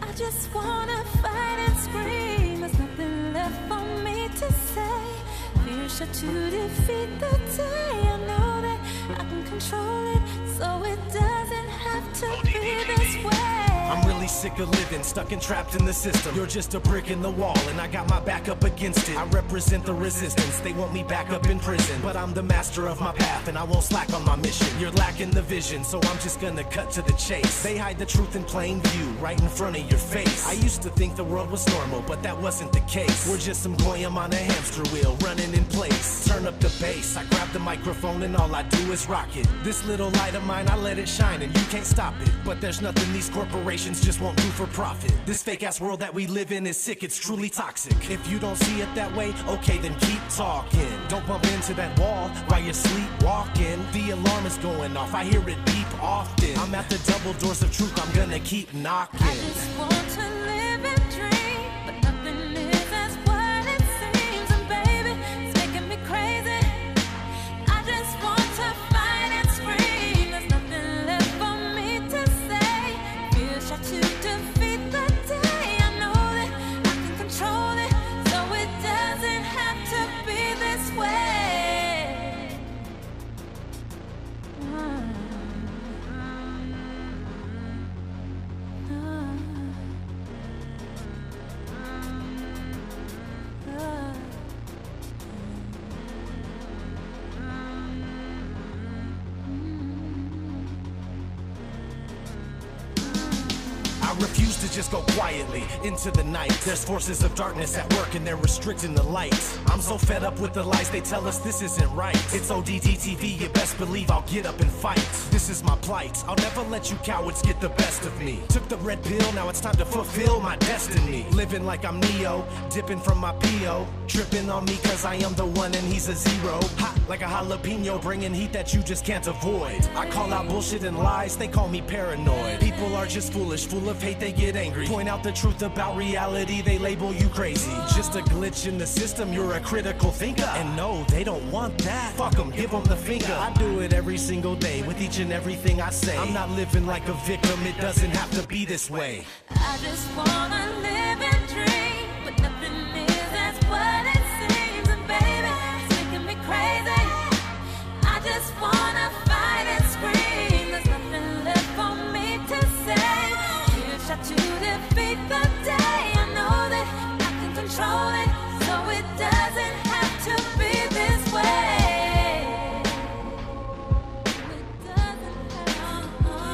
I just wanna fight and scream. There's nothing left for me to say. Fear shot to defeat the day. I know that I can control it, so it doesn't have to be this way. I'm really really sick of living, stuck and trapped in the system. You're just a brick in the wall, and I got my back up against it. I represent the resistance, they want me back up in prison. But I'm the master of my path, and I won't slack on my mission. You're lacking the vision, so I'm just gonna cut to the chase. They hide the truth in plain view, right in front of your face. I used to think the world was normal, but that wasn't the case. We're just some goyim on a hamster wheel, running in place. Turn up the bass, I grab the microphone, and all I do is rock it. This little light of mine, I let it shine, and you can't stop it. But there's nothing these corporations just won't do for profit. This fake-ass world that we live in is sick, it's truly toxic. If you don't see it that way, okay, then keep talking. Don't bump into that wall while you're sleepwalking. The alarm is going off, I hear it beep often. I'm at the double doors of truth, I'm gonna keep knocking. I just want to live and dream, but nothing is as what it seems. And baby, it's making me crazy. I just want to find and scream. There's nothing left for me to say. Fear shot to defeat the day. I know that I can control it, so it doesn't have to be this way. Mm. I refuse to just go quietly into the night. There's forces of darkness at work and they're restricting the light. I'm so fed up with the lies, they tell us this isn't right. It's O D D T V, you best believe I'll get up and fight. This is my plight, I'll never let you cowards get the best of me. Took the red pill, now it's time to fulfill my destiny. Living like I'm Neo, dipping from my P O. Tripping on me cause I am the one and he's a zero. Hot like a jalapeno, bringing heat that you just can't avoid. I call out bullshit and lies, they call me paranoid. People are just foolish, full of hate, they get angry. Point out the truth about reality, they label you crazy. Just a glitch in the system, you're a critical thinker. And no, they don't want that. Fuck them, give them the finger. I do it every single day, with each and everything I say. I'm not living like a victim, it doesn't have to be this way. I just wanna live and dream, but nothing is as what it seems. And baby, it's making me crazy. I just wanna fight and scream. There's nothing left for me to say. Shot to defeat the day. I know that I can control it, so it doesn't have to be this way. It doesn't have to. It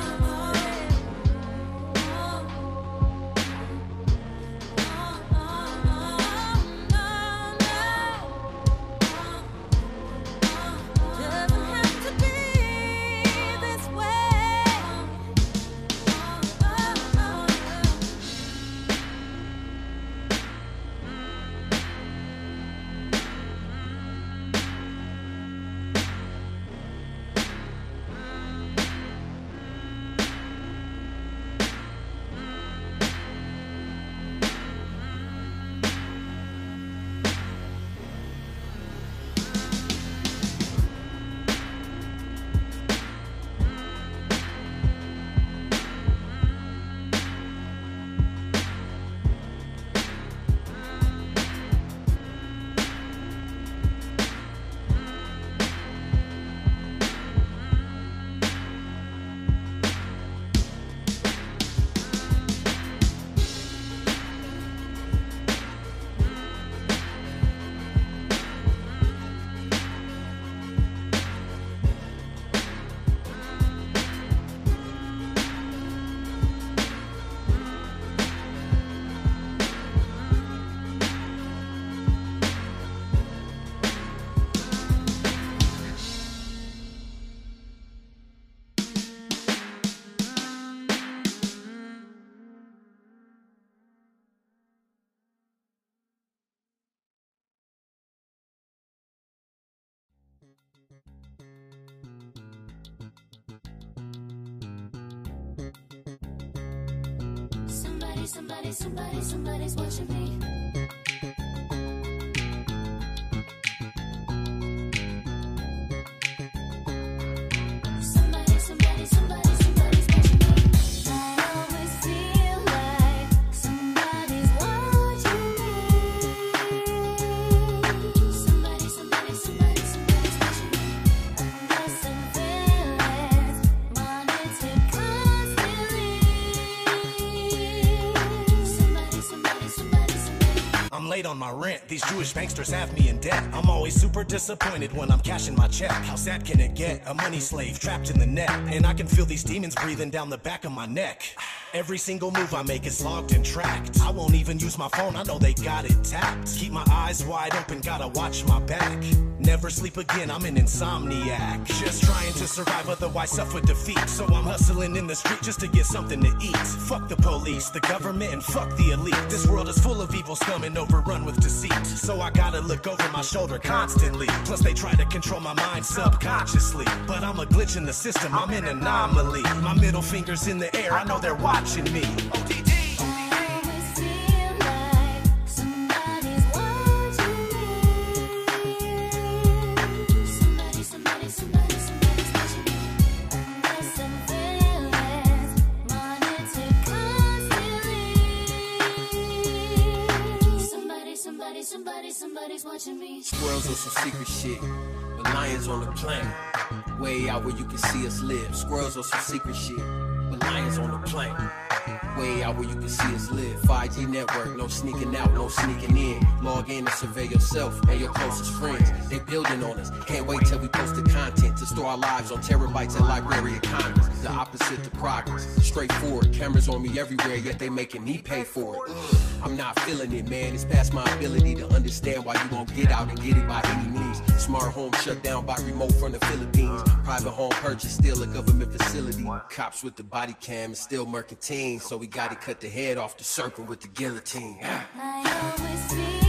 doesn't have to be this way. Somebody, somebody, somebody's watching me. Somebody, somebody, somebody. late on my rent. These Jewish banksters have me in debt. I'm always super disappointed when I'm cashing my check. How sad can it get? A money slave trapped in the net. And I can feel these demons breathing down the back of my neck. Every single move I make is logged and tracked. I won't even use my phone, I know they got it tapped. Keep my eyes wide open, gotta watch my back. Never sleep again, I'm an insomniac. Just trying to survive, otherwise suffer defeat. So I'm hustling in the street just to get something to eat. Fuck the police, the government, and fuck the elite. This world is full of evil scum and overrun with deceit. So I gotta look over my shoulder constantly. Plus they try to control my mind subconsciously. But I'm a glitch in the system, I'm an anomaly. My middle finger's in the air, I know they're watching me. O D D. Somebody's watching me. Squirrels on some secret shit, the lions on the planet. Way out where you can see us live. Squirrels on some secret shit, the lions on the planet. Way out where you can see us live. five G network, no sneaking out, no sneaking in. Log in and survey yourself and your closest friends. They building on us, can't wait till we post the content. To store our lives on terabytes and library of Congress. The opposite to progress, straightforward. Cameras on me everywhere, yet they making me pay for it. I'm not feeling it, man, it's past my ability to understand why you gon' get out and get it by any means. Smart home shut down by remote from the Philippines. Private home purchase, still a government facility. Cops with the body cam is still mercantile. So we gotta cut the head off the serpent with the guillotine. I always feel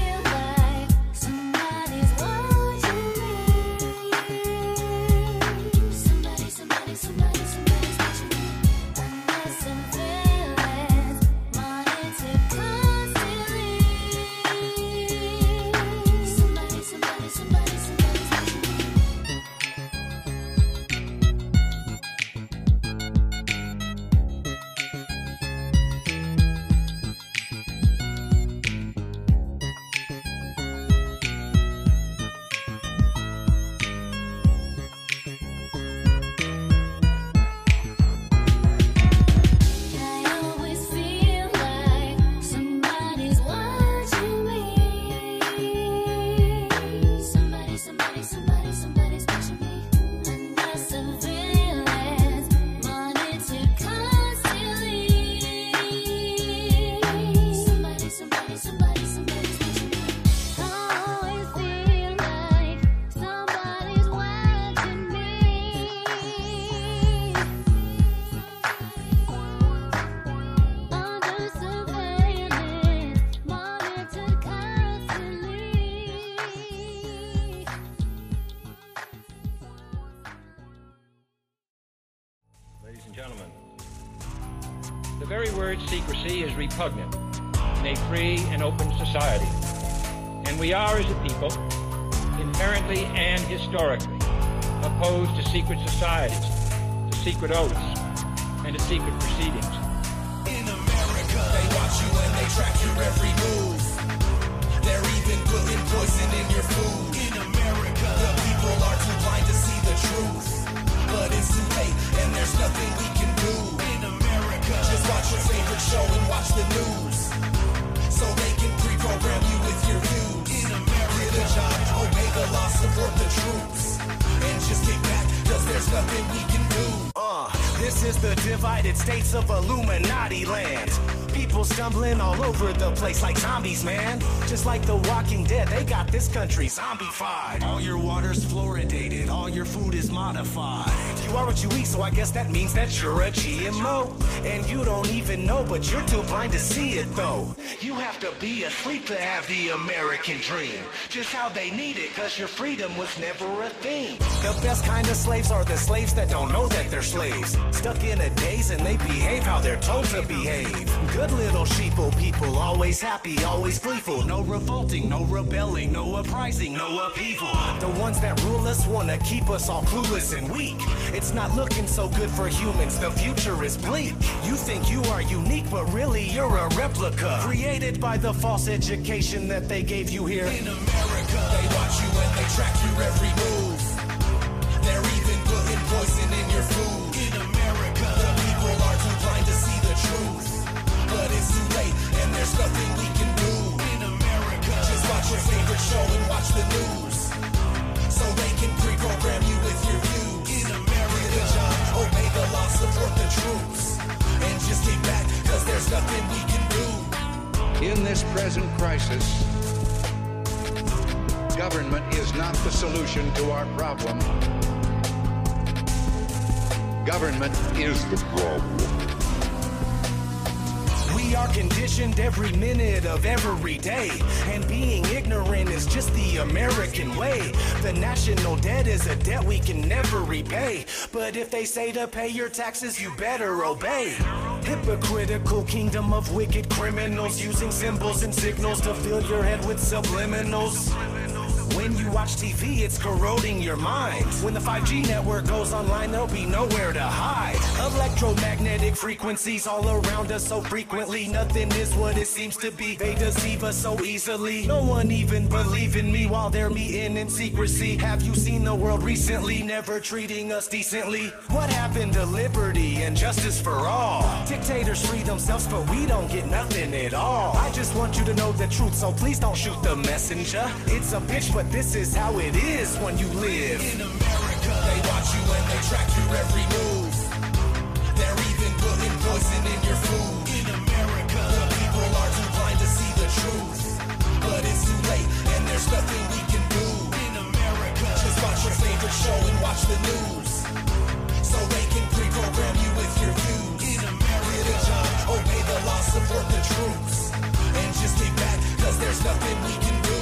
secrecy is repugnant in a free and open society, and we are as a people inherently and historically opposed to secret societies, to secret oaths, and to secret proceedings. In America, they watch you and they track your every move. They're even putting poison in your food. In America, the people are too blind to see the truth, but it's too late and there's nothing we can do. Just watch your favorite show and watch the news, so they can pre-program you with your views. In America, get a job, obey the law, support the troops, and just kick back, cause there's nothing we can do. Uh, this is the divided states of Illuminati land. People stumbling all over the place like zombies, man. Just like the Walking Dead, they got this country zombified. All your water's fluoridated, all your food is modified. You are what you eat, so I guess that means that you're a G M O. And you don't even know, but you're too blind to see it, though. You have to be asleep to have the American dream. Just how they need it, cause your freedom was never a thing. The best kind of slaves are the slaves that don't know that they're slaves. Stuck in a daze and they behave how they're told to behave. Good little sheeple people, always happy, always gleeful. No revolting, no rebelling, no uprising, no upheaval. The ones that rule us wanna keep us all clueless and weak. It's not looking so good for humans, the future is bleak. You think you are unique, but really you're a replica, created by the false education that they gave you here. In America, they watch you and they track your every move. They're even putting poison in your food. In America, the people are too blind to see the truth, but it's too late and there's nothing we can do. In America, troops and just came back because there's nothing we can do. In this present crisis, government is not the solution to our problem. Government is the problem. We are conditioned every minute of every day, and being ignorant is just the American way. The national debt is a debt we can never repay, but if they say to pay your taxes, you better obey. Hypocritical kingdom of wicked criminals, using symbols and signals to fill your head with subliminals. When you watch T V, it's corroding your mind. When the five G network goes online, there'll be nowhere to hide. Electromagnetic frequencies all around us so frequently. Nothing is what it seems to be. They deceive us so easily. No one even believe in me while they're meeting in secrecy. Have you seen the world recently? Never treating us decently. What happened to liberty and justice for all? Dictators free themselves, but we don't get nothing at all. I just want you to know the truth, so please don't shoot the messenger. It's a bitch, but But this is how it is when you live in America. They watch you and they track your every move. They're even putting poison in your food. In America, the people are too blind to see the truth. But it's too late and there's nothing we can do. In America, just watch your favorite show and watch the news, so they can pre-program you with your views. In America, get a job, obey the law, support the troops, and just get back, cause there's nothing we can do.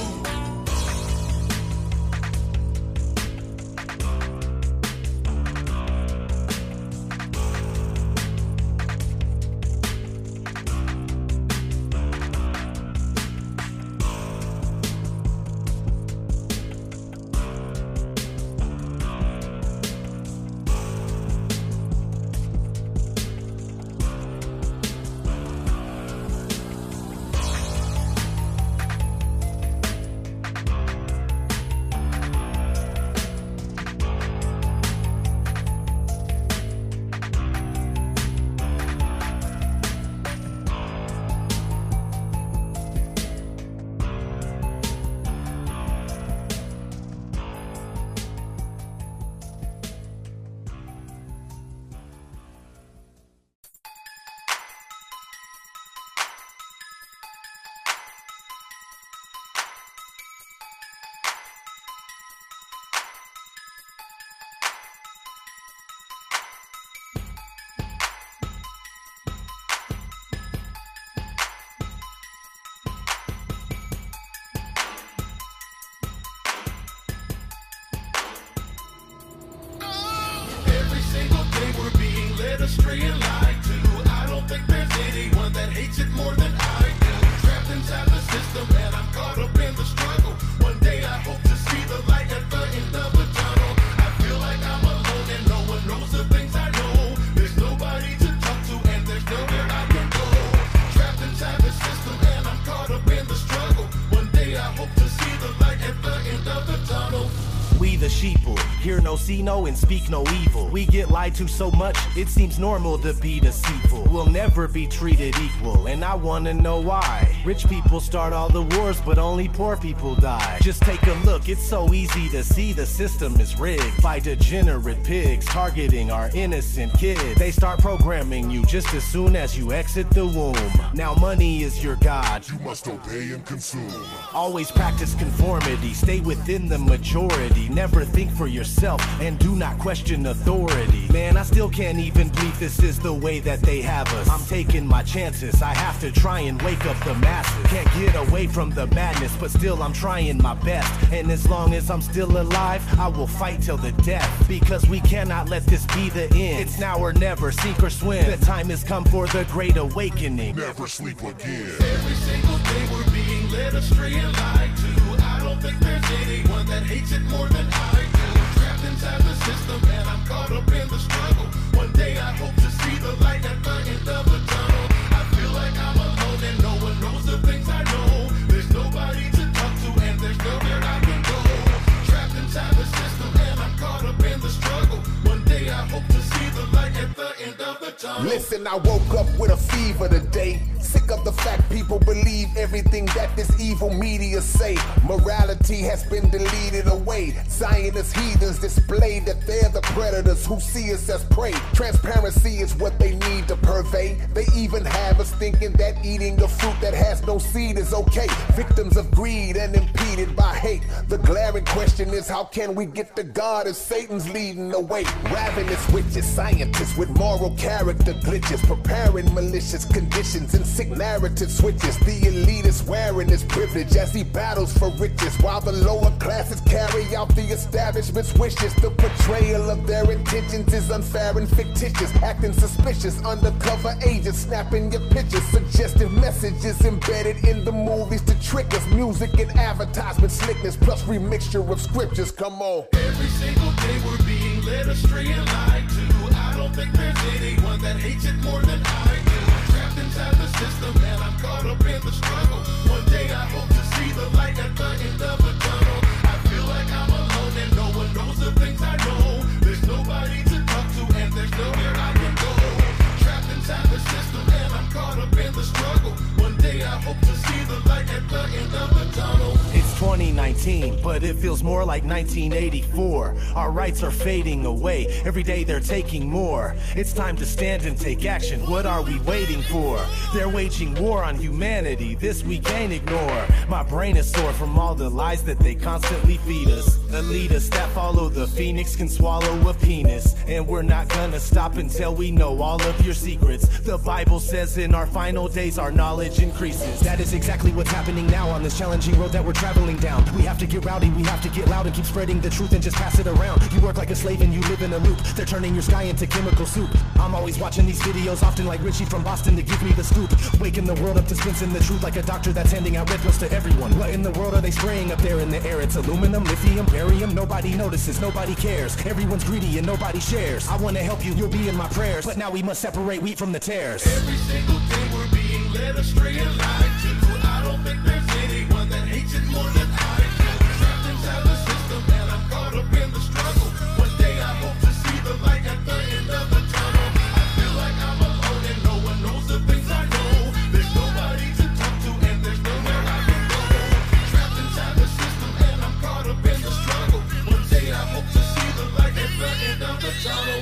Know and speak no evil. We get lied to so much, it seems normal to be deceitful. We'll never be treated equal, and I wanna know why. Rich people start all the wars, but only poor people die. Just take a look, it's so easy to see the system is rigged by degenerate pigs targeting our innocent kids. They start programming you just as soon as you exit the womb. Now money is your god, you must obey and consume. Always practice conformity, stay within the majority. Never think for yourself and do not question authority. Man, I still can't even believe this is the way that they have us. I'm taking my chances, I have to try and wake up the masses. Can't get away from the madness, but still I'm trying my best. And as long as I'm still alive, I will fight till the death, because we cannot let this be the end. It's now or never, sink or swim. The time has come for the great awakening. Never sleep again. Every single day we're being led astray and lied to. I don't think there's anyone that hates it more than I do. Inside the system, and I'm caught up in the struggle. One day I hope to see the light at the end of the tunnel. I feel like I'm alone and no one knows the things I know. There's nobody to talk to and there's nowhere I can go. Trapped inside the system and I'm caught up in the struggle. One day I hope to see the light at the end of the tunnel. Listen, I woke up with a fever today. Sick of the fact people believe everything that this evil media say. Morality has been deleted away. Zionist heathens display that they're the predators who see us as prey. Transparency is what they need to purvey. They even have us thinking that eating a fruit that has no seed is okay. Victims of greed and impeded by hate. The glaring question is, how can we get to God if Satan's leading the way? Ravenous witches, scientists with moral character glitches, preparing malicious conditions and sick narrative switches. The elitist wearing his privilege as he battles for riches, while the lower classes carry out the establishment's wishes. The portrayal of their intentions is unfair and fictitious, acting suspicious, undercover agents snapping your pictures, suggestive messages embedded in the movies to trick us, music and advertisement slickness, plus remixture of scriptures. Come on. Every single day we're being led astray and lied to. I don't think there's anyone that hates it more than I do. Trapped inside the system and I'm caught up in the struggle. One day I hope to see the light at the end of a tunnel. I feel like I'm alone and no one knows the things I know. There's nobody to talk to and there's nowhere I can go. Trapped inside the system and I'm caught up in the struggle. One day I hope to see the light at the end of a tunnel. twenty nineteen, but it feels more like nineteen eighty-four. Our rights are fading away. Every day they're taking more. It's time to stand and take action. What are we waiting for? They're waging war on humanity. This we can't ignore. My brain is sore from all the lies that they constantly feed us. Elitists that follow the phoenix can swallow a penis. And we're not gonna stop until we know all of your secrets. The Bible says in our final days our knowledge increases. That is exactly what's happening now on this challenging road that we're traveling down. We have to get rowdy, we have to get loud and keep spreading the truth and just pass it around. You work like a slave and you live in a loop. They're turning your sky into chemical soup. I'm always watching these videos, often like Richie from Boston to give me the scoop. Waking the world up, dispensing the truth like a doctor that's handing out red pills to everyone. What in the world are they spraying up there in the air? It's aluminum, lithium, barium. Nobody notices, nobody cares. Everyone's greedy and nobody shares. I want to help you, you'll be in my prayers. But now we must separate wheat from the tares. Every single day we're being led astray and lied to. I don't think there's anyone that hates it more than I do. Trapped inside the system and I'm caught up in the struggle. One day I hope to see the light at the end of the tunnel. I feel like I'm alone and no one knows the things I know. There's nobody to talk to and there's nowhere I can go. Trapped inside the system and I'm caught up in the struggle. One day I hope to see the light at the end of the tunnel.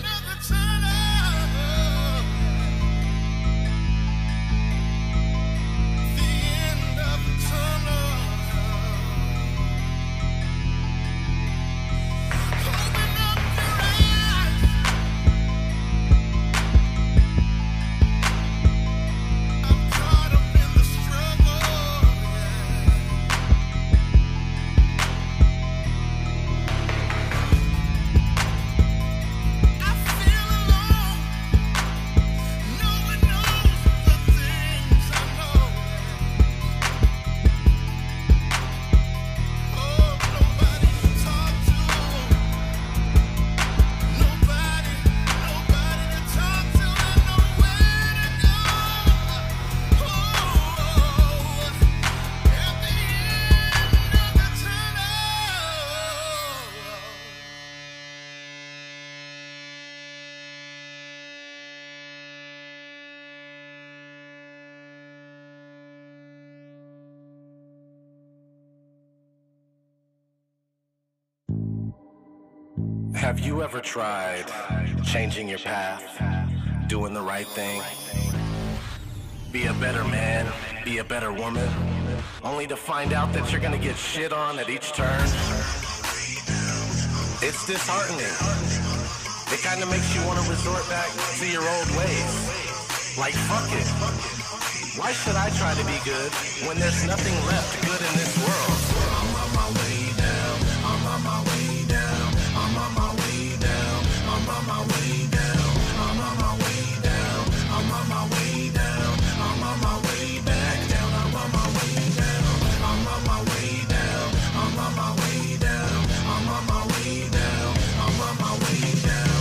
Have you ever tried changing your path, doing the right thing? Be a better man, be a better woman, only to find out that you're gonna get shit on at each turn? It's disheartening. It kinda makes you wanna resort back to your old ways. Like, fuck it. Why should I try to be good when there's nothing left good in this world? I'm on my way down, I'm on my way down, I'm on my way down, I'm on my way down, I'm on my way down, I'm on my way down, I'm on my way back down, I'm on my way down, I'm on my way down, I'm on my way down, I'm on my way down, I'm on my way down,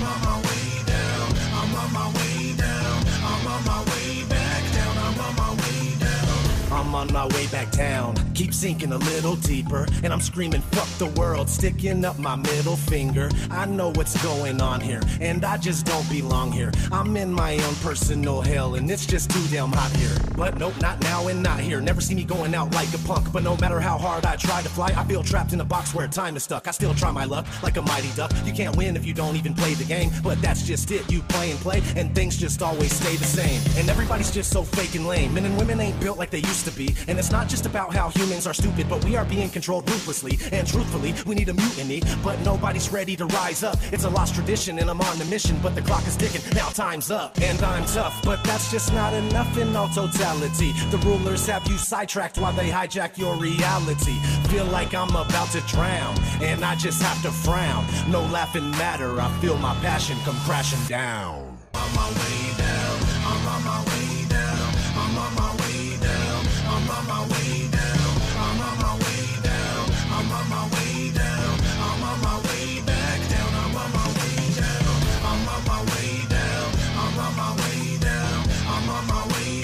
I'm on my way down, I'm on my way down, I'm on my way back down, I'm on my way down, I'm on my way back down. keep sinking a little deeper, and I'm screaming fuck the world, sticking up my middle finger. I know what's going on here, and I just don't belong here. I'm in my own personal hell, and it's just too damn hot here. But nope, not now and not here. Never see me going out like a punk, but no matter how hard I try to fly, I feel trapped in a box where time is stuck. I still try my luck like a mighty duck. You can't win if you don't even play the game, but that's just it. You play and play, and things just always stay the same. And everybody's just so fake and lame. Men and women ain't built like they used to be. And it's not just about how humans are stupid, but we are being controlled ruthlessly. And truthfully, we need a mutiny, but nobody's ready to rise up. It's a lost tradition, and I'm on the mission, but the clock is ticking. Now time's up, and I'm tough, but that's just not enough in all totality. The rulers have you sidetracked while they hijack your reality. Feel like I'm about to drown, and I just have to frown. No laughing matter, I feel my passion come crashing down. On my way down, I'm on my way down, I'm on my way down, I'm on my way down, I'm on my way down, I'm on my way down, I'm on my way back down, I'm on my way down, I'm on my way down, I'm on my way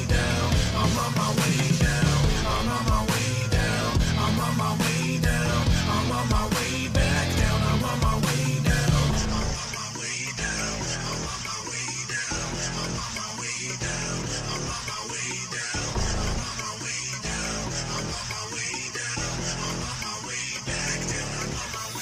down, I'm on my way down, I'm on my way down, I'm on my way down, I'm on my way down, I'm on my way back down, I'm on my way down, I'm on my way down, I'm on my way down, I'm on my way down, I'm on my way down, I'm on my way down, I'm on my way down, I'm on my way back down, I'm on my way down.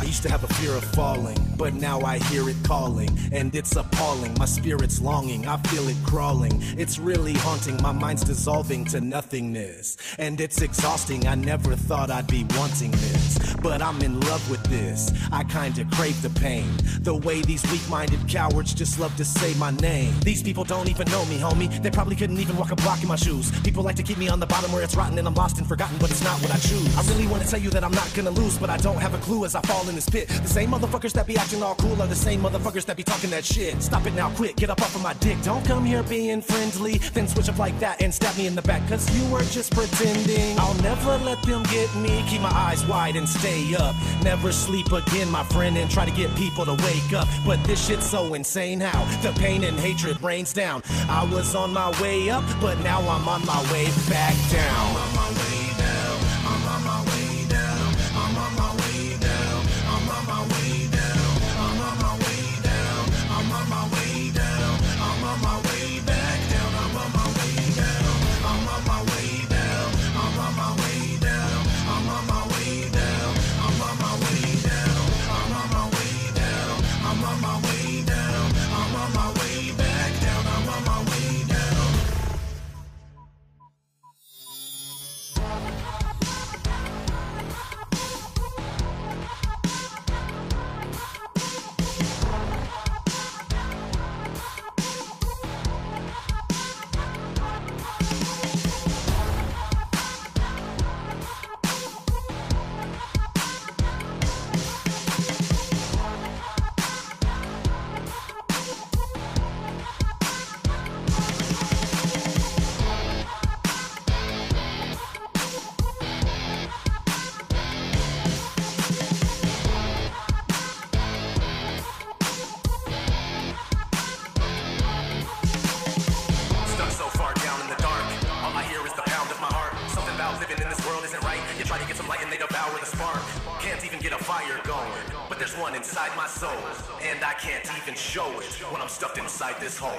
I used to have a fear of falling, but now I hear it calling, and it's appalling. My spirit's longing, I feel it crawling. It's really haunting, my mind's dissolving to nothingness. And it's exhausting, I never thought I'd be wanting this. But I'm in love with this, I kinda crave the pain. The way these weak-minded cowards just love to say my name. These people don't even know me, homie. They probably couldn't even walk a block in my shoes. People like to keep me on the bottom where it's rotten and I'm lost and forgotten, but it's not what I choose. I really wanna tell you that I'm not gonna lose, but I don't have a clue as I fall in this pit. The same motherfuckers that be acting all cool are the same motherfuckers that be talking that shit. Stop it now, quick, get up off of my dick. Don't come here being friendly, then switch up like that and stab me in the back, cause you were just pretending. I'll never let them get me, keep my eyes wide and stay up. Never sleep again, my friend, and try to get people to wake up. But this shit's so insane how the pain and hatred rains down. I was on my way up, but now I'm on my way back down. I'm on my way down, I'm on my way down, I'm on my way down, I'm on my way down. Inside my soul, and I can't even show it when I'm stuffed inside this hole.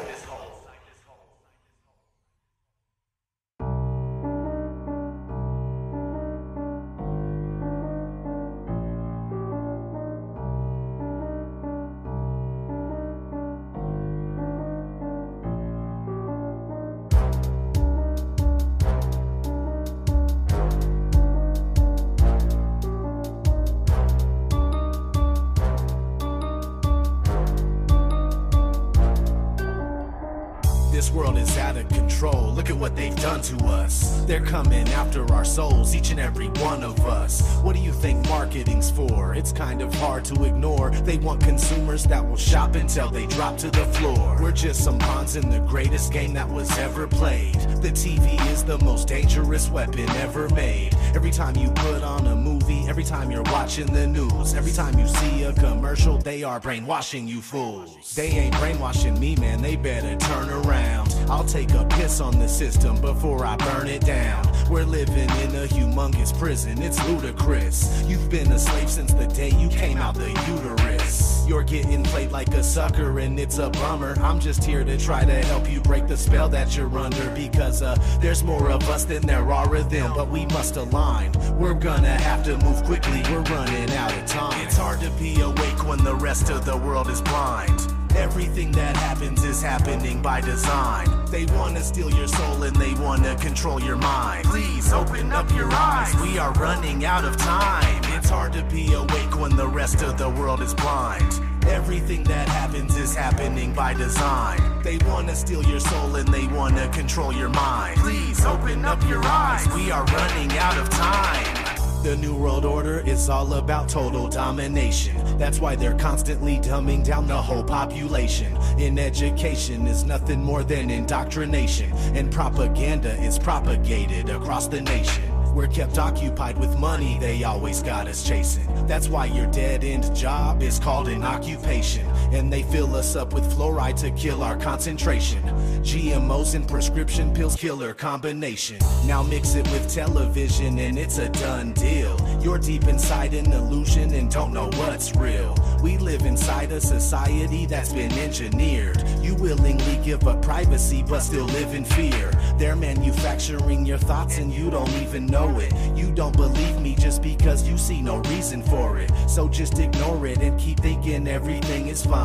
To us, they're coming after our souls, each and every one of us. What do you think marketing's for? It's kind of hard to ignore. They want consumers that will shop until they drop to the floor. We're just some pawns in the greatest game that was ever played. The T V is the most dangerous weapon ever made. Every time you put on a movie, every time you're watching the news, every time you see a commercial, they are brainwashing you fools. They ain't brainwashing me, man, they better turn around. I'll take a piss on the system before I burn it down. We're living in a humongous prison, it's ludicrous. You've been a slave since the day you came out the uterus. You're getting played like a sucker and it's a bummer. I'm just here to try to help you break the spell that you're under, because uh, there's more of us than there are of them, but we must align. We're gonna have to move quickly, we're running out of time. It's hard to be awake when the rest of the world is blind. Everything that happens is happening by design. They want to steal your soul and they want to control your mind. Please open up your eyes, we are running out of time. It's hard to be awake when the rest of the world is blind. Everything that happens is happening by design. They want to steal your soul and they want to control your mind. Please open up your eyes, we are running out of time. The New World Order is all about total domination. That's why they're constantly dumbing down the whole population. In education is nothing more than indoctrination, and propaganda is propagated across the nation. We're kept occupied with money, they always got us chasing. That's why your dead-end job is called an occupation. And they fill us up with fluoride to kill our concentration. G M Os and prescription pills, killer combination. Now mix it with television and it's a done deal. You're deep inside an illusion and don't know what's real. We live inside a society that's been engineered. You willingly give up privacy but still live in fear. They're manufacturing your thoughts and you don't even know it. You don't believe me just because you see no reason for it. So just ignore it and keep thinking everything is fine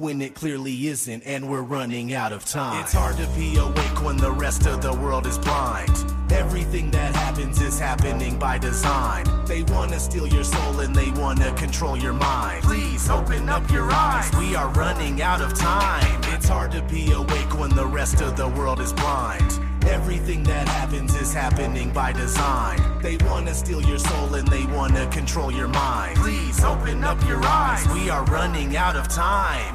when it clearly isn't, and we're running out of time. It's hard to be awake when the rest of the world is blind. Everything that happens is happening by design. They want to steal your soul and they want to control your mind. Please open up your eyes, we are running out of time. It's hard to be awake when the rest of the world is blind. Everything that happens is happening by design. They want to steal your soul and they want to control your mind. Please open up your eyes, we are running out of time.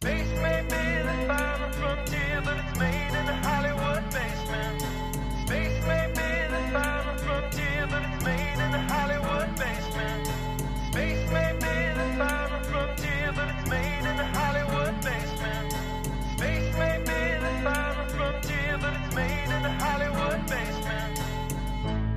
Space may be the final frontier, but it's made in a Hollywood basement. Space may be the final frontier, but it's made in a Hollywood basement. Space may be the final frontier, but it's made in a Hollywood basement. Space may be the final frontier, but it's made in a Hollywood basement.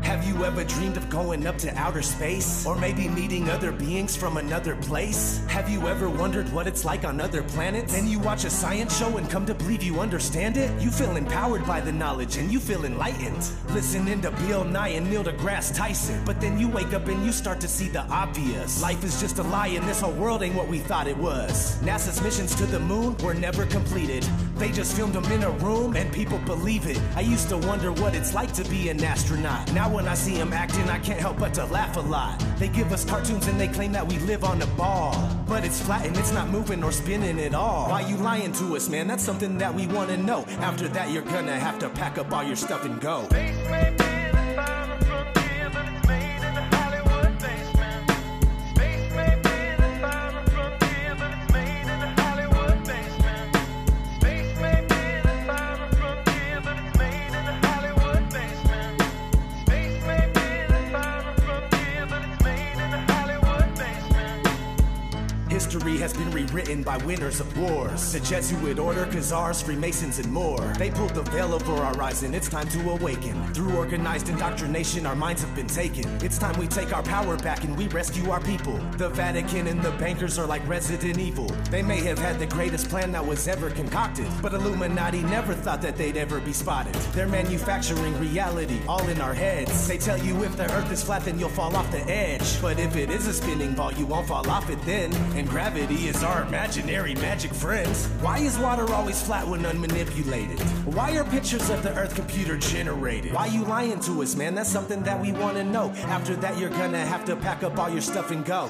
Have you ever dreamed of going up to outer space? Or maybe meeting other beings from another place? Have you ever wondered what it's like on other planets? And you watch a science show and come to believe you understand it? You feel empowered by the knowledge and you feel enlightened. Listening to Bill Nye and Neil deGrasse Tyson. But then you wake up and you start to see the obvious. Life is just a lie and this whole world ain't what we thought it was. NASA's missions to the moon were never completed. They just filmed them in a room and people believe it. I used to wonder what it's like to be an astronaut. Now when I see them acting, I can't help but to laugh a lot. They give us cartoons and they claim that we live on a ball. But it's flat and it's not moving or spinning at all. Why you lying to us, man? That's something that we want to know. After that, you're gonna have to pack up all your stuff and go. history has been rewritten by winners of wars. The Jesuit Order, Khazars, Freemasons, and more. They pulled the veil over our eyes and it's time to awaken. Through organized indoctrination, our minds have been taken. It's time we take our power back and we rescue our people. The Vatican and the bankers are like Resident Evil. They may have had the greatest plan that was ever concocted, but Illuminati never thought that they'd ever be spotted. They're manufacturing reality, all in our heads. They tell you if the earth is flat, then you'll fall off the edge. But if it is a spinning ball, you won't fall off it then. And gravity is our imaginary magic friend. Why is water always flat when unmanipulated? Why are pictures of the earth computer generated? Why you lying to us, man? That's something that we want to know. After that, you're gonna have to pack up all your stuff and go.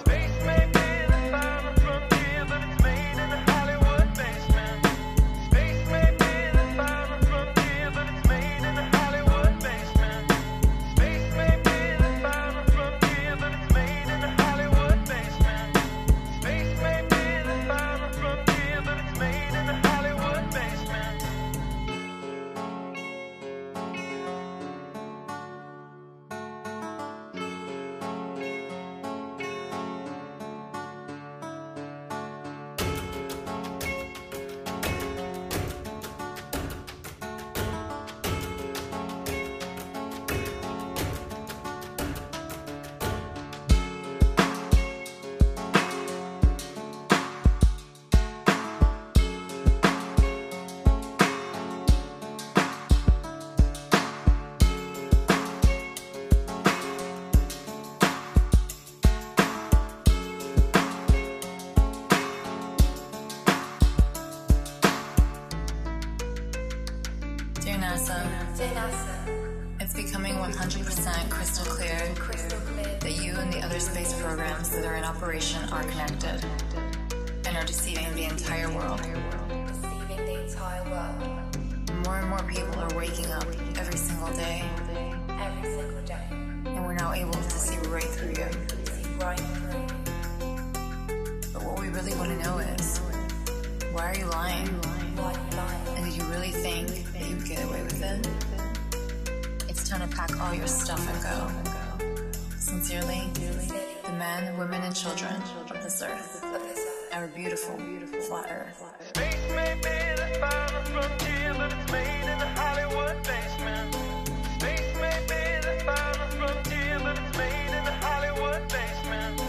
It's becoming one hundred percent crystal clear that you and the other space programs that are in operation are connected and are deceiving the entire world. More and more people are waking up every single day, and we're now able to see right through you. But what we really want to know is, why are you lying? And do you really think that you get away with it? It's time to pack all your stuff and go. Sincerely, the men, women, and children of this earth, our beautiful, beautiful flat earth. Space may be the final frontier, but it's made in the Hollywood basement. Space may be the final frontier, but it's made in the Hollywood basement.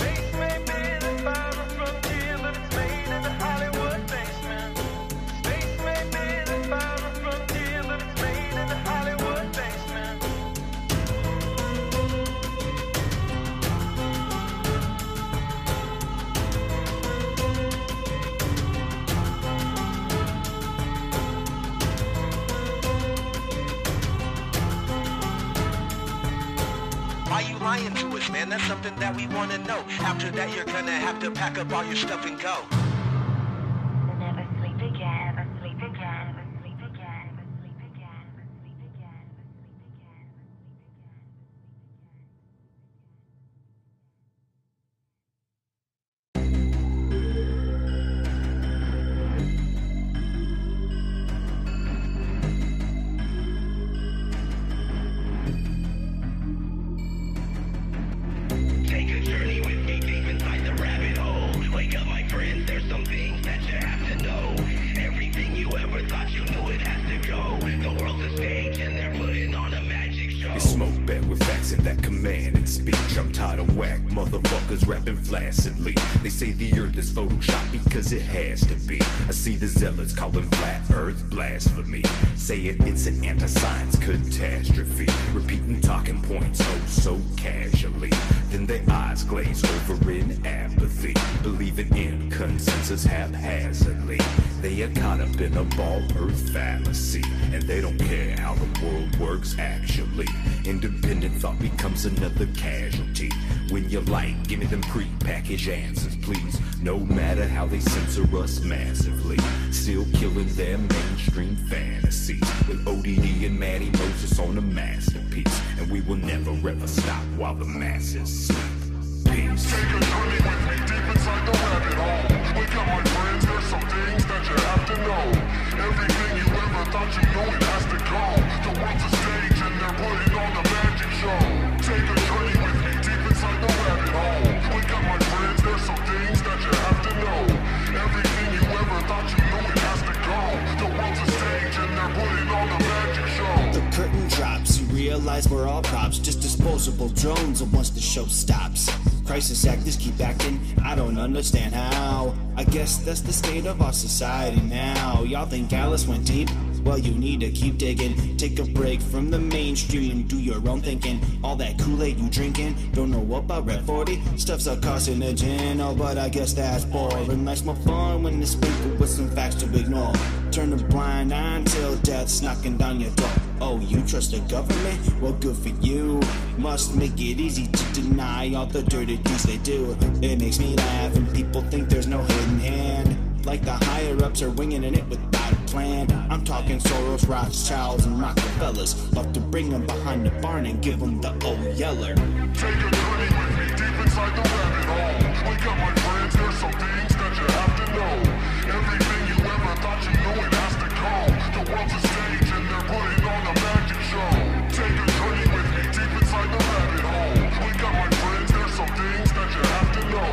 Space may be the final frontier, but it's made in the Hollywood basement. Space may be the final frontier, but it's made in the Hollywood. Lying to us, man, that's something that we want to know. After that, you're gonna have to pack up all your stuff and go. Never sleep again, never sleep again, never sleep again, never sleep again, never sleep again, it has to be. I see the zealots calling flat earth blasphemy, saying it's an anti-science catastrophe, repeating talking points oh so casually. Then their eyes glaze over in apathy, believing in consensus haphazardly. They are caught up in a ball earth fallacy, and they don't care how the world works actually. Independent thought becomes another casualty. When you like, give me them pre-packaged answers, please. No matter how they censor us massively, still killing their mainstream fantasies. With O D D and Matty Moses on a masterpiece, and we will never ever stop while the masses sleep. Peace. Take a journey with me deep inside the rabbit hole. Wake up, my friends. There's some things that you have to know. Everything you ever thought you knew, it has to go. The world's a stage, and they're putting on the magic show. Take a journey with me deep inside the rabbit hole. Wake up, my friends. There's some things that you have to know. show stops. Crisis actors keep acting, I don't understand how. I guess that's the state of our society now. Y'all think Alice went deep? Well, you need to keep digging. Take a break from the mainstream and do your own thinking. All that Kool-Aid you drinking, don't know about Red forty. Stuff's a carcinogen, oh, but I guess that's boring. Life's more fun when it's sprinkled with some facts to ignore. Turn a blind eye until death's knocking down your door. Oh, you trust the government? Well, good for you. Must make it easy to deny all the dirty things they do. It makes me laugh and people think there's no hidden hand. Like the higher-ups are winging in it without a plan. I'm talking Soros, Rothschilds, and Rockefellers. Love to bring them behind the barn and give them the old yeller. Take a journey with me deep inside the rabbit hole. Wake up, my friends, there's some things that you have to know. Everything you ever thought you knew, it has to go. The world's a stage and they're putting on a magic show. Take a journey with me deep inside the rabbit hole. Wake up, my friends, there's some things that you have to know.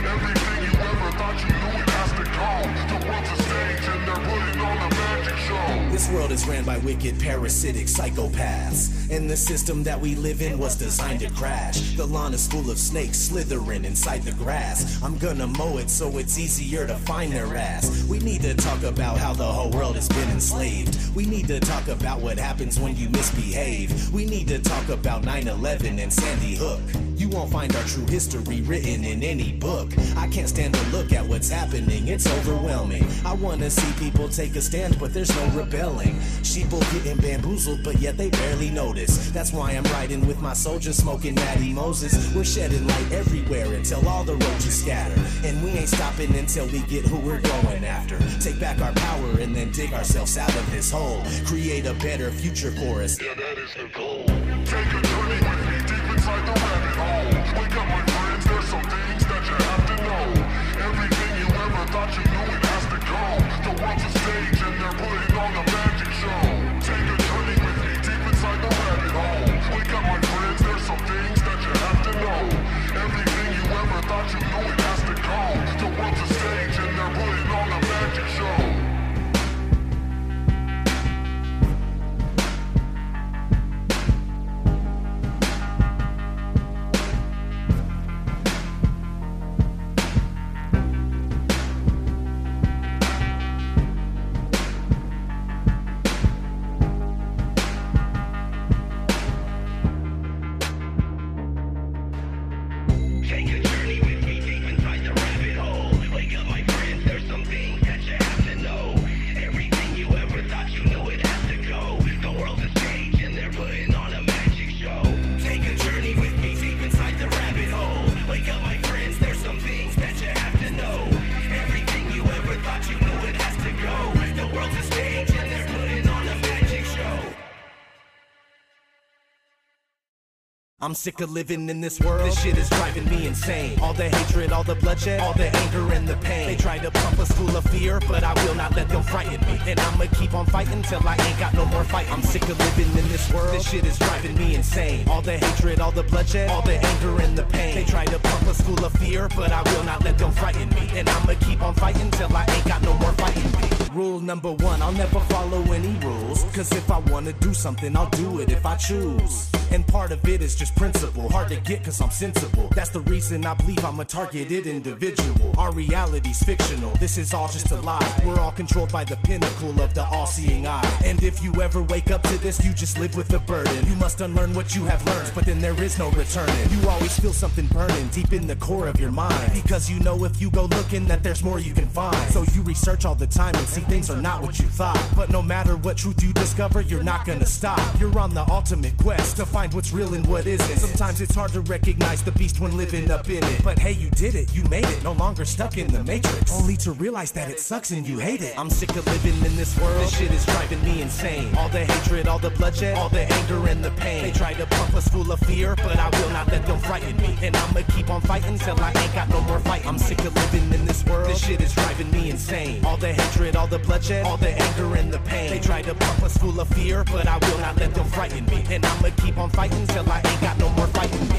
Everything you ever thought you knew, it has to go. The world's a stage and they're putting on a magic show. This world is ran by wicked, parasitic psychopaths, and the system that we live in was designed to crash. The lawn is full of snakes slithering inside the grass. I'm gonna mow it so it's easier to find their ass. We need to talk about how the whole world has been enslaved. We need to talk about what happens when you misbehave. We need to talk about nine eleven and Sandy Hook. You won't find our true history written in any book. I can't stand to look at what's happening, it's overwhelming. I wanna see people take a stand, but there's no rebelling. Sheeple getting bamboozled, but yet they barely notice. That's why I'm riding with my soldiers, smoking Matty Moses. We're shedding light everywhere until all the roaches scatter. And we ain't stopping until we get who we're going after. Take back our power and then dig ourselves out of this hole. Create a better future for us. Yeah, that is the goal. Take a journey with me deep inside the rabbit hole. Wake up, my friends, there's some things that you have to know. Everything you ever thought you knew, it has to go. The world's a stage and they're putting on a magic show. Take a journey with me deep inside the rabbit hole. Wake up, my friends, there's some things that you have to know. Everything you ever thought you knew, it has to go. The world's a stage and they're putting on a magic show. I'm sick of living in this world, this shit is driving me insane. All the hatred, all the bloodshed, all the anger and the pain. They try to pump us full of fear, but I will not let them frighten me. And I'ma keep on fighting till I ain't got no more fight. I'm sick of living in this world, this shit is driving me insane. All the hatred, all the bloodshed, all the anger and the pain. They try to pump us full of fear, but I will not let them frighten me. And I'ma keep on fighting till I ain't got no more fighting me. Rule number one, I'll never follow any rules. Cause if I wanna do something, I'll do it if I choose. And part of it is just principle, hard to get cause I'm sensible. That's the reason I believe I'm a targeted individual. Our reality's fictional, this is all just a lie. We're all controlled by the pinnacle of the all-seeing eye. And if you ever wake up to this, you just live with the burden. You must unlearn what you have learned, but then there is no returning. You always feel something burning deep in the core of your mind, because you know if you go looking that there's more you can find. So you research all the time and see things are not what you thought. But no matter what truth you discover, you're not gonna stop. You're on the ultimate quest to find what's real and what isn't. Sometimes it's hard to recognize the beast when living up in it. But hey, you did it, you made it, no longer stuck in the matrix, only to realize that it sucks and you hate it. I'm sick of living in this world, this shit is driving me insane. All the hatred, all the bloodshed, all the anger and the pain. They try to pump us full of fear, but I will not let them frighten me. And I'ma keep on fighting till I ain't got no more fight. I'm sick of living in this world, this shit is driving me insane. All the hatred, all the bloodshed, all the anger and the pain. They try to pump us full of fear, but I will not let them frighten me. And I'ma keep on fighting till I ain't got no more fighting me.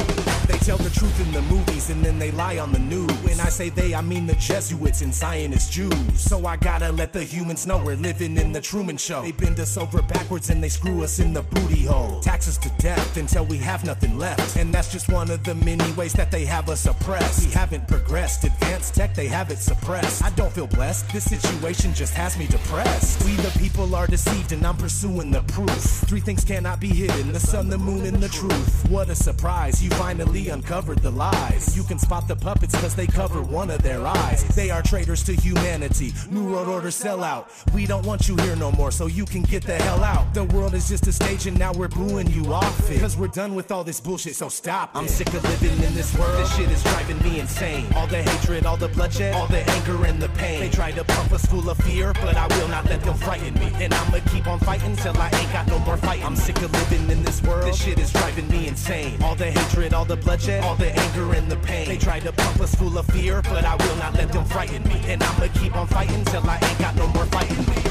They tell the truth in the movies and then they lie on the news. When I say they, I mean the Jesuits and Zionist Jews. So I gotta let the humans know we're living in the Truman Show. They bend us over backwards and they screw us in the booty hole. Tax us to death until we have nothing left. And that's just one of the many ways that they have us oppressed. We haven't progressed, advanced tech they have it suppressed. I don't feel blessed, this situation just has me depressed. We the people are deceived and I'm pursuing the proof. Three things cannot be hidden, the sun, the moon, and the truth. What a surprise, you finally uncovered the lies. You can spot the puppets cause they cover one of their eyes. They are traitors to humanity, New World Order sellout. We don't want you here no more, so you can get the hell out. The world is just a stage and now we're booing you off it, cause we're done with all this bullshit, so stop it. I'm sick of living in this world, this shit is driving me insane. All the hatred, all the bloodshed, all the anger and the pain. They try to pump us full of fear, but I will not let them frighten me. And I'ma keep on fighting till I ain't got no more fight. I'm sick of living in this world, this shit is driving me insane. All the hatred, all the bloodshed, all the anger and the pain. They try to pump us full of fear, but I will not let them frighten me. And I'ma keep on fighting till I ain't got no more fighting me.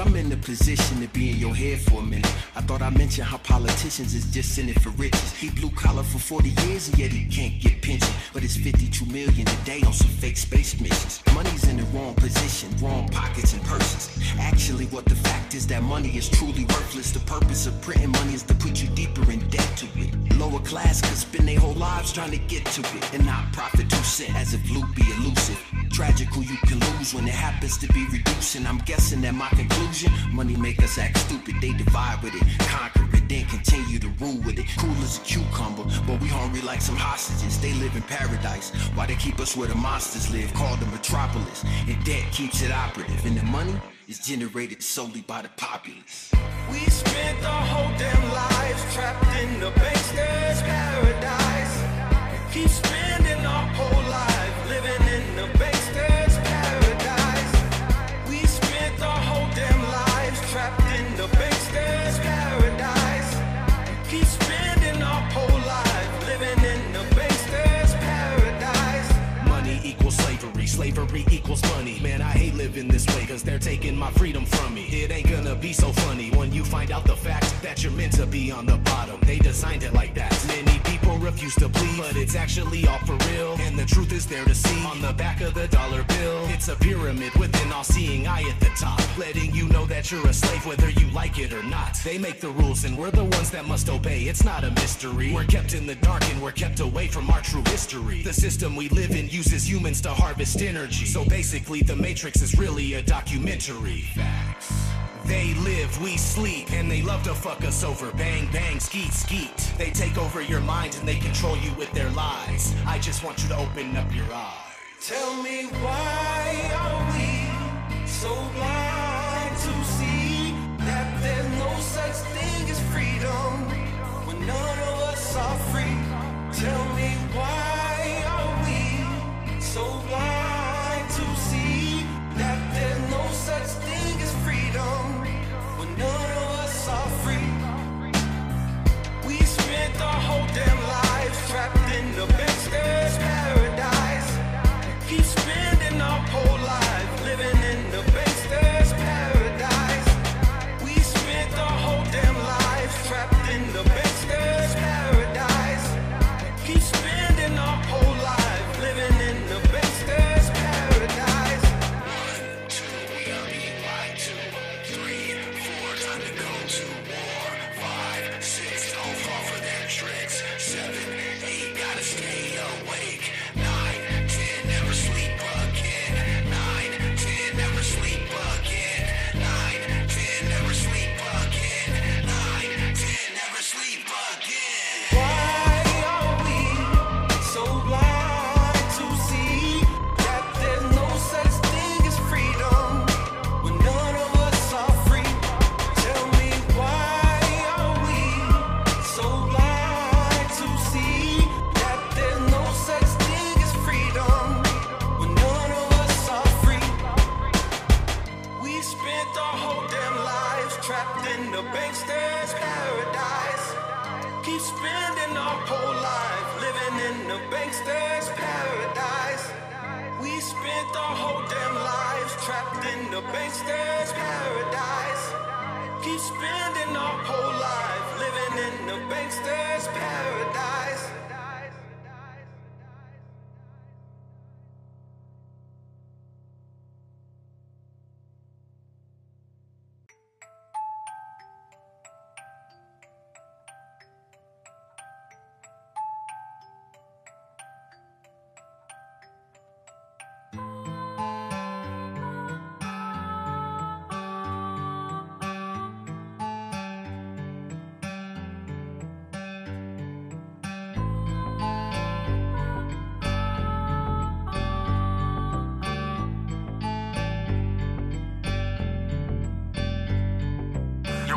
I'm in the position to be in your head for a minute. I thought I mentioned how politicians is just in it for riches. He blue collar for forty years and yet he can't get pension. But it's fifty-two million a day on some fake space missions. Money's in the wrong position, wrong pockets and purses. Actually what the fact is that money is truly worthless. The purpose of printing money is to put you deeper in debt to it. Lower class could spend their whole lives trying to get to it and not profit two cent as if loot be elusive. Tragical you can lose when it happens to be reducing. I'm guessing that my conclusion, money make us act stupid. They divide with it, conquer it, then continue to rule with it. Cool as a cucumber, but we hungry like some hostages. They live in paradise, why they keep us where the monsters live, called the metropolis. And debt keeps it operative, and the money is generated solely by the populace. We spent our whole damn lives trapped in the bankster's paradise. We keep spending our whole life living in the bank. Slavery equals money. Man, I hate living this way, cause they're taking my freedom from me. It ain't gonna be so funny when you find out the fact that you're meant to be on the bottom. They designed it like that. Many people refuse to believe, but it's actually all for real. And the truth is there to see on the back of the dollar bill. It's a pyramid with an all-seeing eye at the top, letting you know that you're a slave whether you like it or not. They make the rules and we're the ones that must obey. It's not a mystery. We're kept in the dark and we're kept away from our true history. The system we live in uses humans to harvest energy. So basically, The Matrix is really a documentary. Facts. They live, we sleep, and they love to fuck us over. Bang, bang, skeet, skeet. They take over your mind and they control you with their lies. I just want you to open up your eyes. Tell me why are we so blind to see that there's no such thing as freedom when none of us are free? Tell me why are we so blind to see that there's no such thing as freedom when none of us are free? We spent our whole damn lives trapped in the best paradise. Keep spending our whole life living in the bankster's paradise. We spent our whole damn life trapped in the bankster's paradise. Keep spending our whole life living in the bankster's paradise. One, two, we are eating by two. Three, four, time to go to war. Five, six, don't fall for their tricks. Seven, eight, gotta stay awake.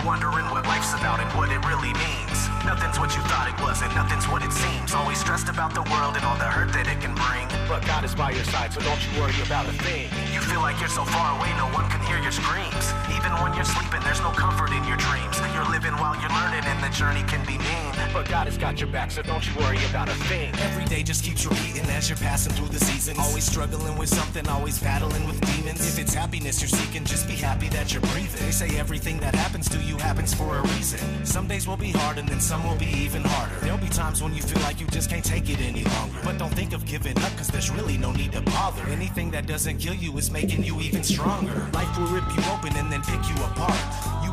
Wondering what life's about and what it really means. Nothing's what you thought it was and nothing's what it seems. Always stressed about the world and all the hurt that it can bring. But God is by your side, so don't you worry about a thing. You feel like you're so far away, no one can hear your screams. Even when you're sleeping, there's no comfort in your dreams. You're living while you're learning and the journey can be mean. But God has got your back, so don't you worry about a thing. Every day just keeps repeating as you're passing through the seasons. Always struggling with something, always battling with demons. If it's happiness you're seeking, just be happy that you're breathing. They say everything that happens to you happens for a reason. Some days will be hard and then some will be even harder. There'll be times when you feel like you just can't take it any longer. But don't think of giving up, cause there's really no need to bother. Anything that doesn't kill you is making you even stronger. Life will rip you open and then pick you apart.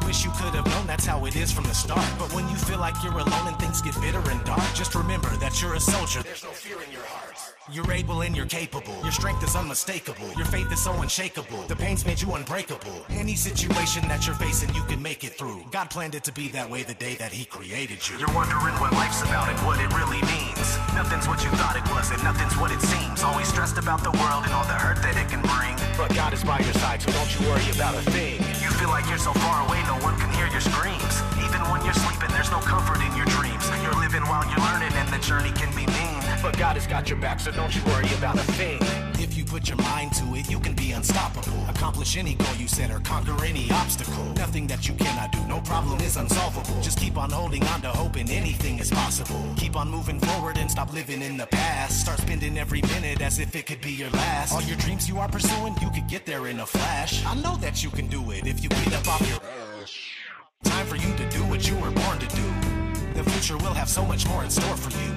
Wish you could have known that's how it is from the start. But when you feel like you're alone and things get bitter and dark, just remember that you're a soldier. There's no fear in your heart. You're able and you're capable. Your strength is unmistakable. Your faith is so unshakable. The pain's made you unbreakable. Any situation that you're facing, you can make it through. God planned it to be that way the day that he created you. You're wondering what life's about and what it really means. Nothing's what you thought it was and nothing's what it seems. Always stressed about the world and all the hurt that it can bring. But God is by your side, so don't you worry about a thing. You feel like you're so far away, no one can hear your screams. Even when you're sleeping, there's no comfort in your dreams. You're living while you're learning and the journey can be mean. But God has got your back, so don't you worry about a thing. If you put your mind to it, you can be unstoppable. Accomplish any goal you set or conquer any obstacle. Nothing that you cannot do, no problem is unsolvable. Just keep on holding on to hope and anything is possible. Keep on moving forward and stop living in the past. Start spending every minute as if it could be your last. All your dreams you are pursuing, you could get there in a flash. I know that you can do it if you get up off your ass. Time for you to do what you were born to do. The future will have so much more in store for you.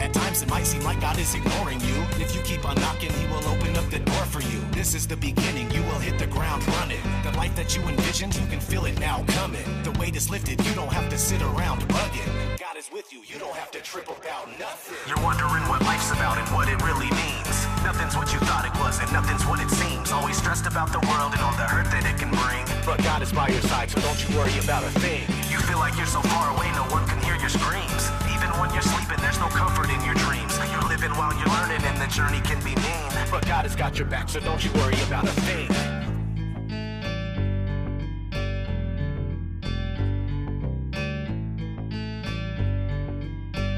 At times it might seem like God is ignoring you. If you keep on knocking, he will open up the door for you. This is the beginning, you will hit the ground running. The life that you envisioned, you can feel it now coming. The weight is lifted, you don't have to sit around bugging. God is with you, you don't have to trip about nothing. You're wondering what life's about and what it really means. Nothing's what you thought it was, and nothing's what it seems. Always stressed about the world and all the hurt that it can bring. But God is by your side, so don't you worry about a thing. You feel like you're so far away, no one can hear your screams. Even when you're sleeping, there's no comfort in your dreams. You're living while you're learning, and the journey can be mean. But God has got your back, so don't you worry about a thing.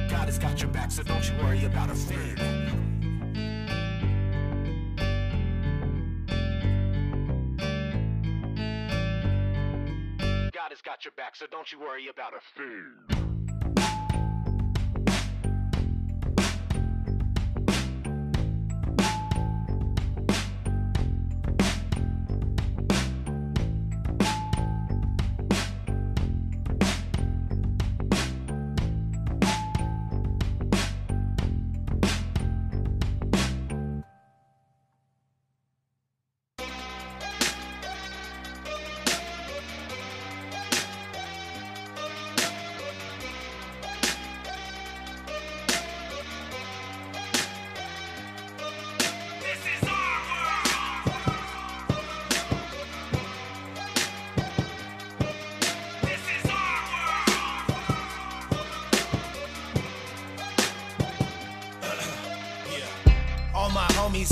God has got your back, so don't you worry about a thing. Got your back, so don't you worry about a thing.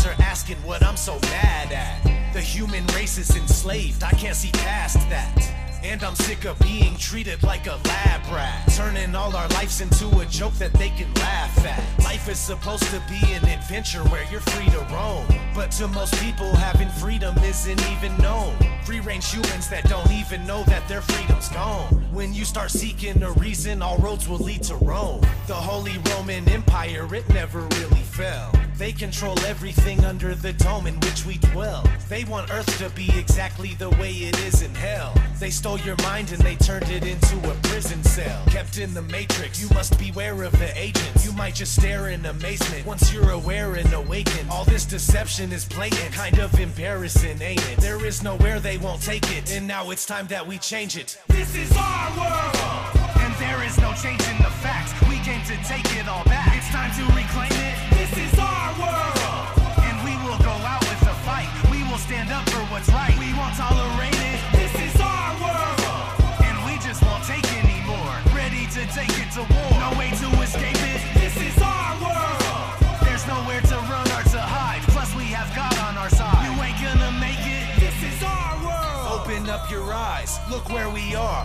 Are asking what I'm so mad at. The human race is enslaved, I can't see past that. And I'm sick of being treated like a lab rat, turning all our lives into a joke that they can laugh at. Life is supposed to be an adventure where you're free to roam, but to most people having freedom isn't even known. Free-range humans that don't even know that their freedom's gone. When you start seeking a reason, all roads will lead to Rome. The Holy Roman Empire, it never really fell. They control everything under the dome in which we dwell. They want Earth to be exactly the way it is in hell. They stole your mind and they turned it into a prison cell. Kept in the Matrix, you must beware of the agents. You might just stare in amazement once you're aware and awakened. All this deception is blatant, kind of embarrassing, ain't it? There is nowhere they won't take it, and now it's time that we change it. This is our world, and there is no changing the facts. We came to take it all back. It's time to reclaim it. This is our world, and we will go out with a fight. We will stand up for what's right. We won't tolerate it. This is our world, and we just won't take anymore. Ready to take it to war, no way to escape it. This is our world, there's nowhere to run or to hide. Plus we have God on our side, you ain't gonna make it. This is our world, open up your eyes, look where we are.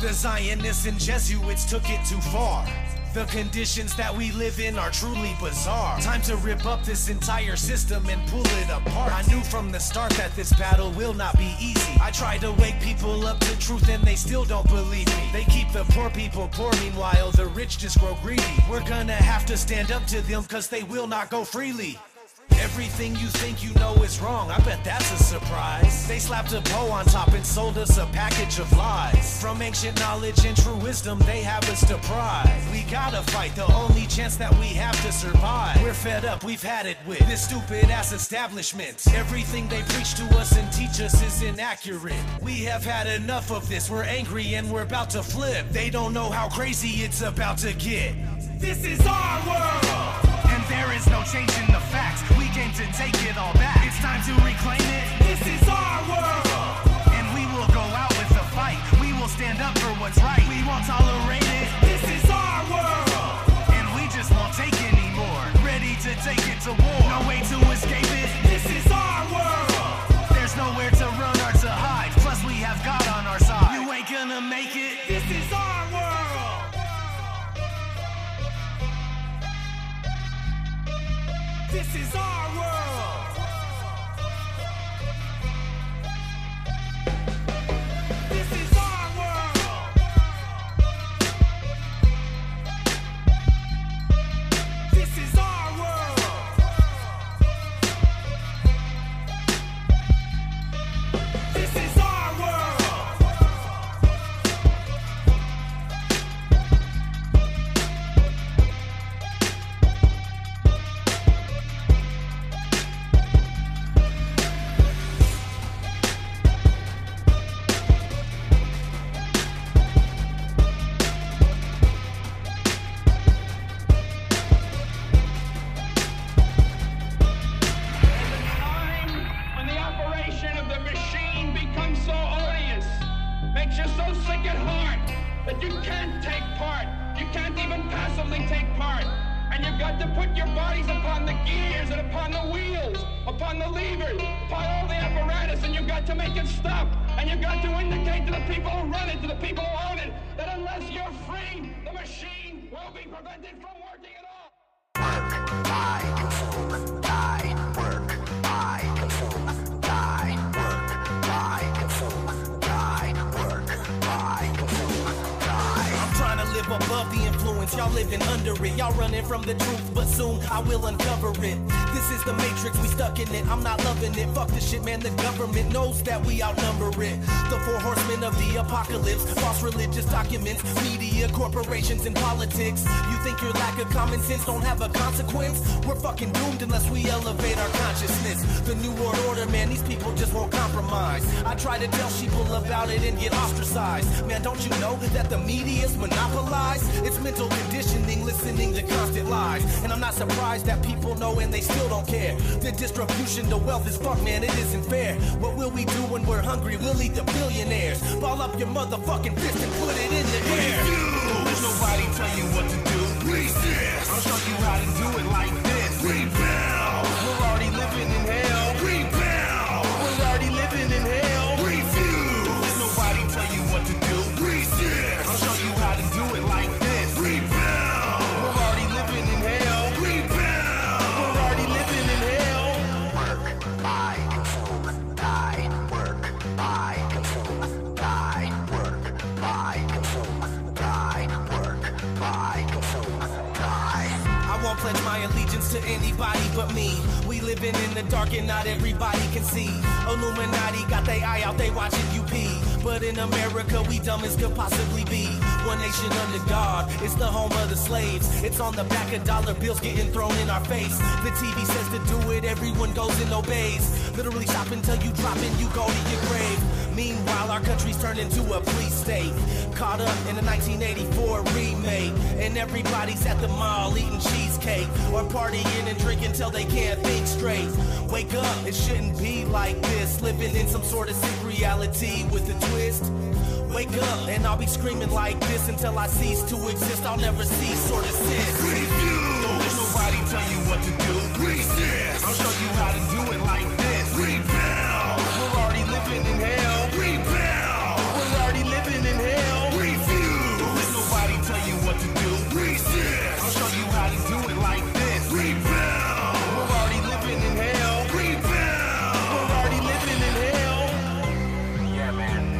The Zionists and Jesuits took it too far. The conditions that we live in are truly bizarre. Time to rip up this entire system and pull it apart. I knew from the start that this battle will not be easy. I try to wake people up to truth and they still don't believe me. They keep the poor people poor, meanwhile the rich just grow greedy. We're gonna have to stand up to them cause they will not go freely. Everything you think you know is wrong, I bet that's a surprise. They slapped a bow on top and sold us a package of lies. From ancient knowledge and true wisdom, they have us deprived. We gotta fight, the only chance that we have to survive. We're fed up, we've had it with this stupid ass establishment. Everything they preach to us and teach us is inaccurate. We have had enough of this, we're angry and we're about to flip. They don't know how crazy it's about to get. This is our world, and there is no changing the facts. We came to take it all back. It's time to reclaim it. This is our world, and we will go out with a fight. We will stand up for what's right. We won't tolerate it. This is our world, and we just won't take anymore. Ready to take it to war, no way to escape it. This is our world, there's nowhere to run or to hide. Plus we have God on our side, you ain't gonna make it. This is our world. This is our world. This is our world. This is our world. This is our world. had to put your bodies upon the gears and upon the wheels, upon the levers, upon all the apparatus, and you've got to make it stop. And you've got to indicate to the people who run it, to the people who own it, that unless you're free, the machine will be prevented from working at all. Work, buy, consume, die. Work, buy, consume, die. Work, buy, consume, die. Work, buy, consume, die. I'm trying to live above the influence, y'all living under it. Y'all running from the truth, but soon I will uncover it. This is the Matrix, we stuck in it, I'm not loving it. Fuck this shit, man, the government knows that we outnumber it. The four horsemen of the apocalypse, false religious documents, media, corporations, and politics. You think your lack of common sense don't have a consequence? We're fucking doomed unless we elevate our consciousness. The new world order, man, these people just won't compromise. I try to tell people about it and get ostracized. Man, don't you know that the media's monopolized? It's mental conditioning, listening to constant lies. And I'm not surprised that people know and they still don't care. The distribution, the wealth is fucked, man, it isn't fair. What will we do when we're hungry? We'll eat the billionaires. Ball up your motherfucking fist and put it in the air. Refuse. There's nobody tell you what to do. Resist. I'll show you how to do it like this. Rebel. We're already living in hell. Rebel. We're already living in hell. Refuse. There's nobody tell you what to do. Resist. I'll show you how to do it like this. Rebel. We're already living in hell. Rebel. I won't pledge my allegiance to anybody but me. We living in the dark and not everybody can see. Illuminati got their eye out, they watching you pee. But in America, we dumb as could possibly be. One nation under God, it's the home of the slaves. It's on the back of dollar bills getting thrown in our face. The T V says to do it, everyone goes and obeys. Literally shop until you drop and you go to your grave. Meanwhile, our country's turned into a police state. Caught up in a nineteen eighty-four remake. And everybody's at the mall eating cheesecake. Or partying and drinking till they can't think straight. Wake up, it shouldn't be like this. Living in some sort of sick reality with a twist. Wake up, and I'll be screaming like this until I cease to exist. I'll never cease, sort of sis. Refuse! Don't let nobody tell you what to do. Resist! I'll show you how to do it like this. Rebel! We're already living in hell. Rebel! We're already living in hell. Refuse! Don't let nobody tell you what to do. Resist! I'll show you how to do it like this. Rebel! We're already living in hell. Rebel! We're already living in hell. Yeah, man.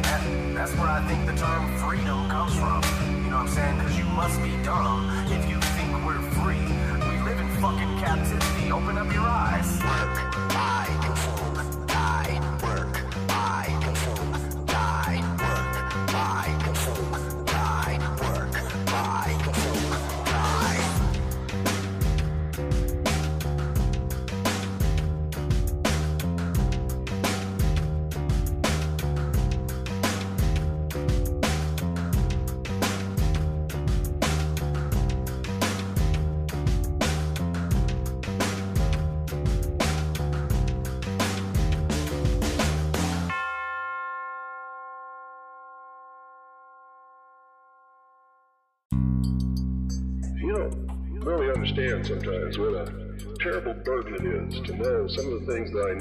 That's where I think the term freedom comes from. You know what I'm saying? Because you must be dumb if you think we're free. We live in fucking captivity. Open up your eyes. Work, buy, consume, die. Work, buy, consume, die. Work, buy, consume, die. Work, buy, consume, die. Understand sometimes what a terrible burden it is to know some of the things that I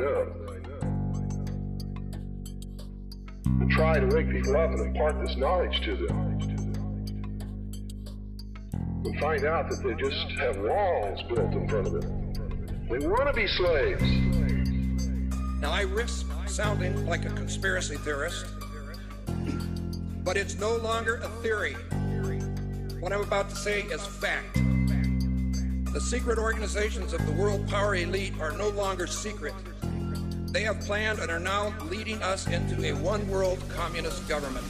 know and try to wake people up and impart this knowledge to them and find out that they just have walls built in front of them. They want to be slaves. Now I risk sounding like a conspiracy theorist, but it's no longer a theory. What I'm about to say is fact. The secret organizations of the world power elite are no longer secret. They have planned and are now leading us into a one-world communist government.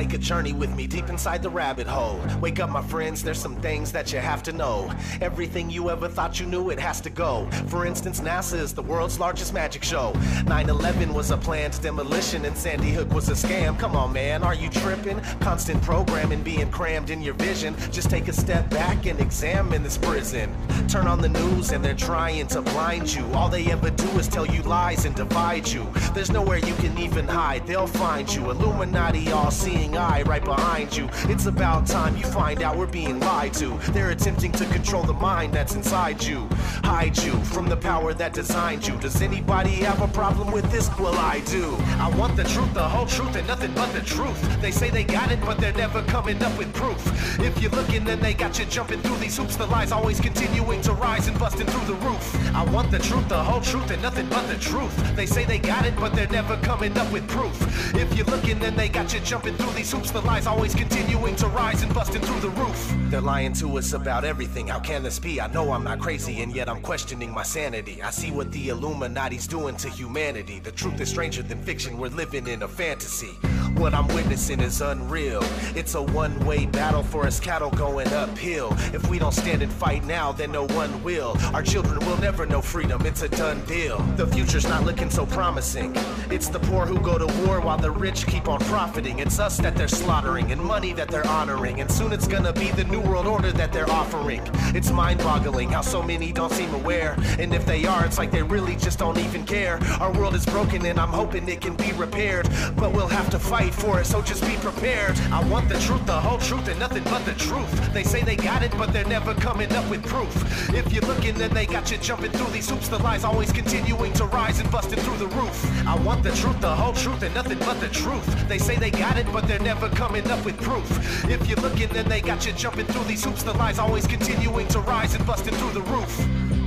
Take a journey with me deep inside the rabbit hole. Wake up, my friends, there's some things that you have to know. Everything you ever thought you knew, it has to go. For instance, NASA is the world's largest magic show. nine eleven was a planned demolition and Sandy Hook was a scam. Come on, man, are you tripping? Constant programming being crammed in your vision. Just take a step back and examine this prison. Turn on the news and they're trying to blind you. All they ever do is tell you lies and divide you. There's nowhere you can even hide, they'll find you. Illuminati, all-seeing eye right behind you. It's about time you find out we're being lied to. They're attempting to control the mind that's inside you, hide you from the power that designed you. Does anybody have a problem with this? Well, I do. I want the truth, the whole truth, and nothing but the truth. They say they got it, but they're never coming up with proof. If you're looking, then they got you jumping through these hoops. The lies always continuing to rise and busting through the roof. I want the truth, the whole truth, and nothing but the truth. They say they got it, but they're never coming up with proof. If you're looking, then they got you jumping through these hoops. The lies always continuing to rise and busting through the roof. They're lying to us about everything. How can this be? I know I'm not crazy, and yet I'm questioning my sanity. I see what the Illuminati's doing to humanity. The truth is stranger than fiction. We're living in a fantasy. What I'm witnessing is unreal. It's a one-way battle for us cattle going uphill. If we don't stand and fight now, then no one will. Our children will never know freedom. It's a done deal. The future's not looking so promising. It's the poor who go to war while the rich keep on profiting. It's us that they're slaughtering and money that they're honoring. And soon it's gonna be the new world order that they're offering. It's mind-boggling how so many don't seem aware. And if they are, it's like they really just don't even care. Our world is broken and I'm hoping it can be repaired. But we'll have to fight for it, so just be prepared. I want the truth, the whole truth, and nothing but the truth. They say they got it, but they're never coming up with proof. If you're looking, then they got you jumping through these hoops. The lies always continuing to rise and busting through the roof. I want the truth, the whole truth, and nothing but the truth. They say they got it, but they're never coming up with proof. If you're looking, then they got you jumping through these hoops. The lies always continuing to rise and busting through the roof.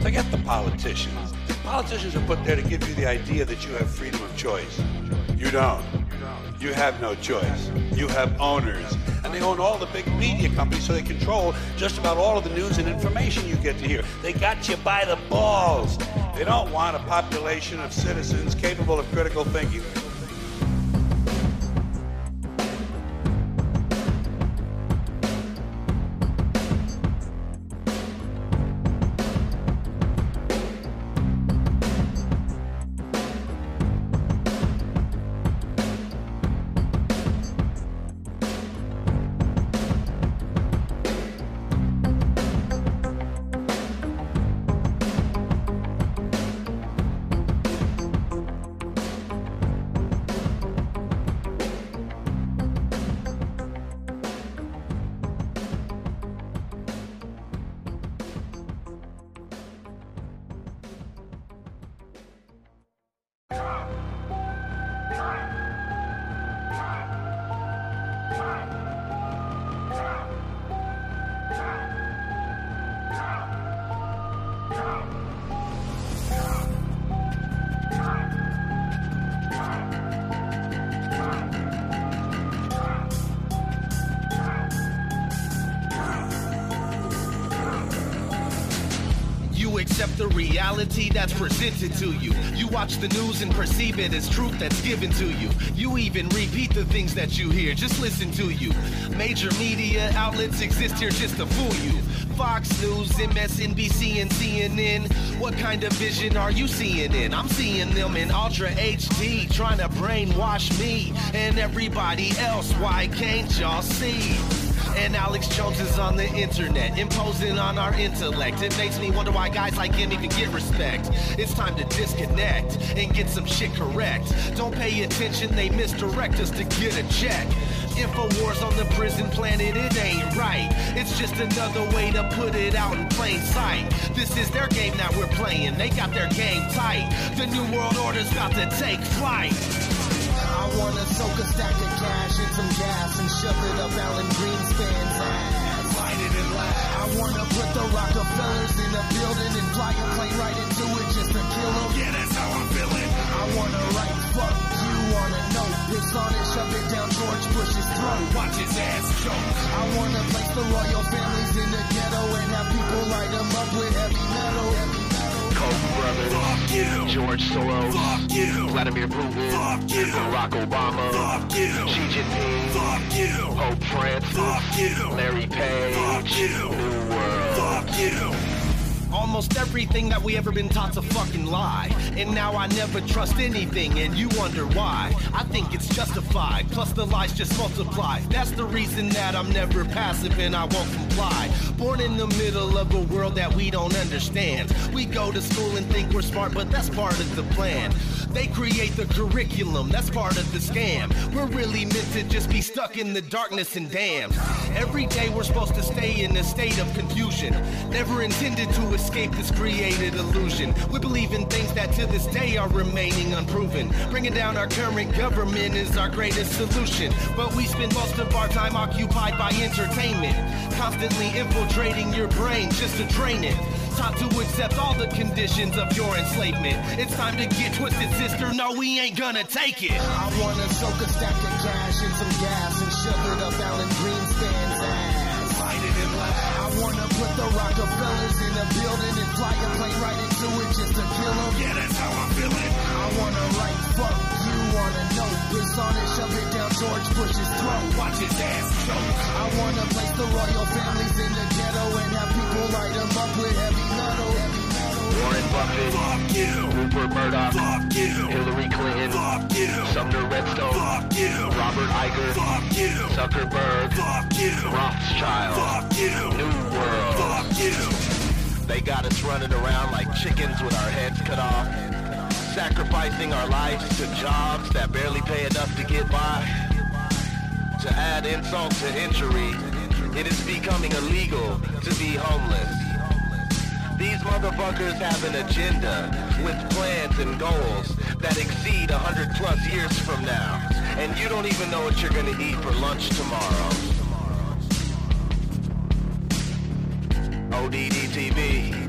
Forget the politicians. Politicians are put there to give you the idea that you have freedom of choice. You don't. You have no choice. You have owners. And they own all the big media companies, so they control just about all of the news and information you get to hear. They got you by the balls. They don't want a population of citizens capable of critical thinking. Reality that's presented to you. You watch the news and perceive it as truth that's given to you. You even repeat the things that you hear. Just listen to you. Major media outlets exist here just to fool you. Fox News, M S N B C, and C N N. What kind of vision are you seeing in? I'm seeing them in Ultra H D, trying to brainwash me and everybody else. Why can't y'all see? And Alex Jones is on the internet, imposing on our intellect. It makes me wonder why guys like him even get respect. It's time to disconnect and get some shit correct. Don't pay attention, they misdirect us to get a check. InfoWars on the prison planet, it ain't right. It's just another way to put it out in plain sight. This is their game that we're playing, they got their game tight. The new world order's about to take flight. I wanna soak a stack of cash and some gas and shove it up Alan Greenspan's ass. Light it and laugh. I wanna put the Rockefellers in a building and fly a plane right into it just to kill them. Yeah, that's how I'm feeling. I wanna write fuck you on a note, piss on it, shove it down George Bush's throat. Watch his ass choke. I wanna place the royal families in the ghetto and have people light them up with heavy metal. Heavy Brothers. Fuck you. George Soros. Fuck you. Vladimir Putin. Fuck you. Barack Obama. Fuck you. Xi Jinping. Fuck you. you. Pope Francis. Fuck you. Larry Page. Fuck you. New World. Fuck you. Almost everything that we ever been taught's a fucking lie. And now I never trust anything, and you wonder why. I think it's justified, plus the lies just multiply. That's the reason that I'm never passive and I won't comply. Born in the middle of a world that we don't understand. We go to school and think we're smart, but that's part of the plan. They create the curriculum, that's part of the scam. We're really meant to just be stuck in the darkness and damned. Every day we're supposed to stay in a state of confusion. Never intended to escape. Escape this created illusion. We believe in things that to this day are remaining unproven. Bringing down our current government is our greatest solution. But we spend most of our time occupied by entertainment, constantly infiltrating your brain just to train it. Taught to accept all the conditions of your enslavement. It's time to get twisted, sister. No, we ain't gonna take it. I wanna soak a stack of cash and some gas and shove it up Alan Greenspan's ass. Light it and laugh. I wanna put the Rockefellers in a building and fly a plane right into it just to kill them. Yeah, that's how I'm feeling. I wanna write fuck you on a note, piss on it, shove it down George Bush's throat. Watch his ass choke. I wanna place the royal families in the ghetto and have people light them up with heavy metal. Heavy metal. Warren Buffett. Fuck you. Rupert Murdoch. Fuck you. Hillary Clinton. Fuck you. Sumner Redstone. Fuck you. Robert Iger. Fuck you. Zuckerberg. Fuck you. Rothschild. Fuck you. New World. Fuck you. They got us running around like chickens with our heads cut off, sacrificing our lives to jobs that barely pay enough to get by. To add insult to injury, it is becoming illegal to be homeless. These motherfuckers have an agenda with plans and goals that exceed one hundred plus years from now, and you don't even know what you're gonna eat for lunch tomorrow. O D D T V.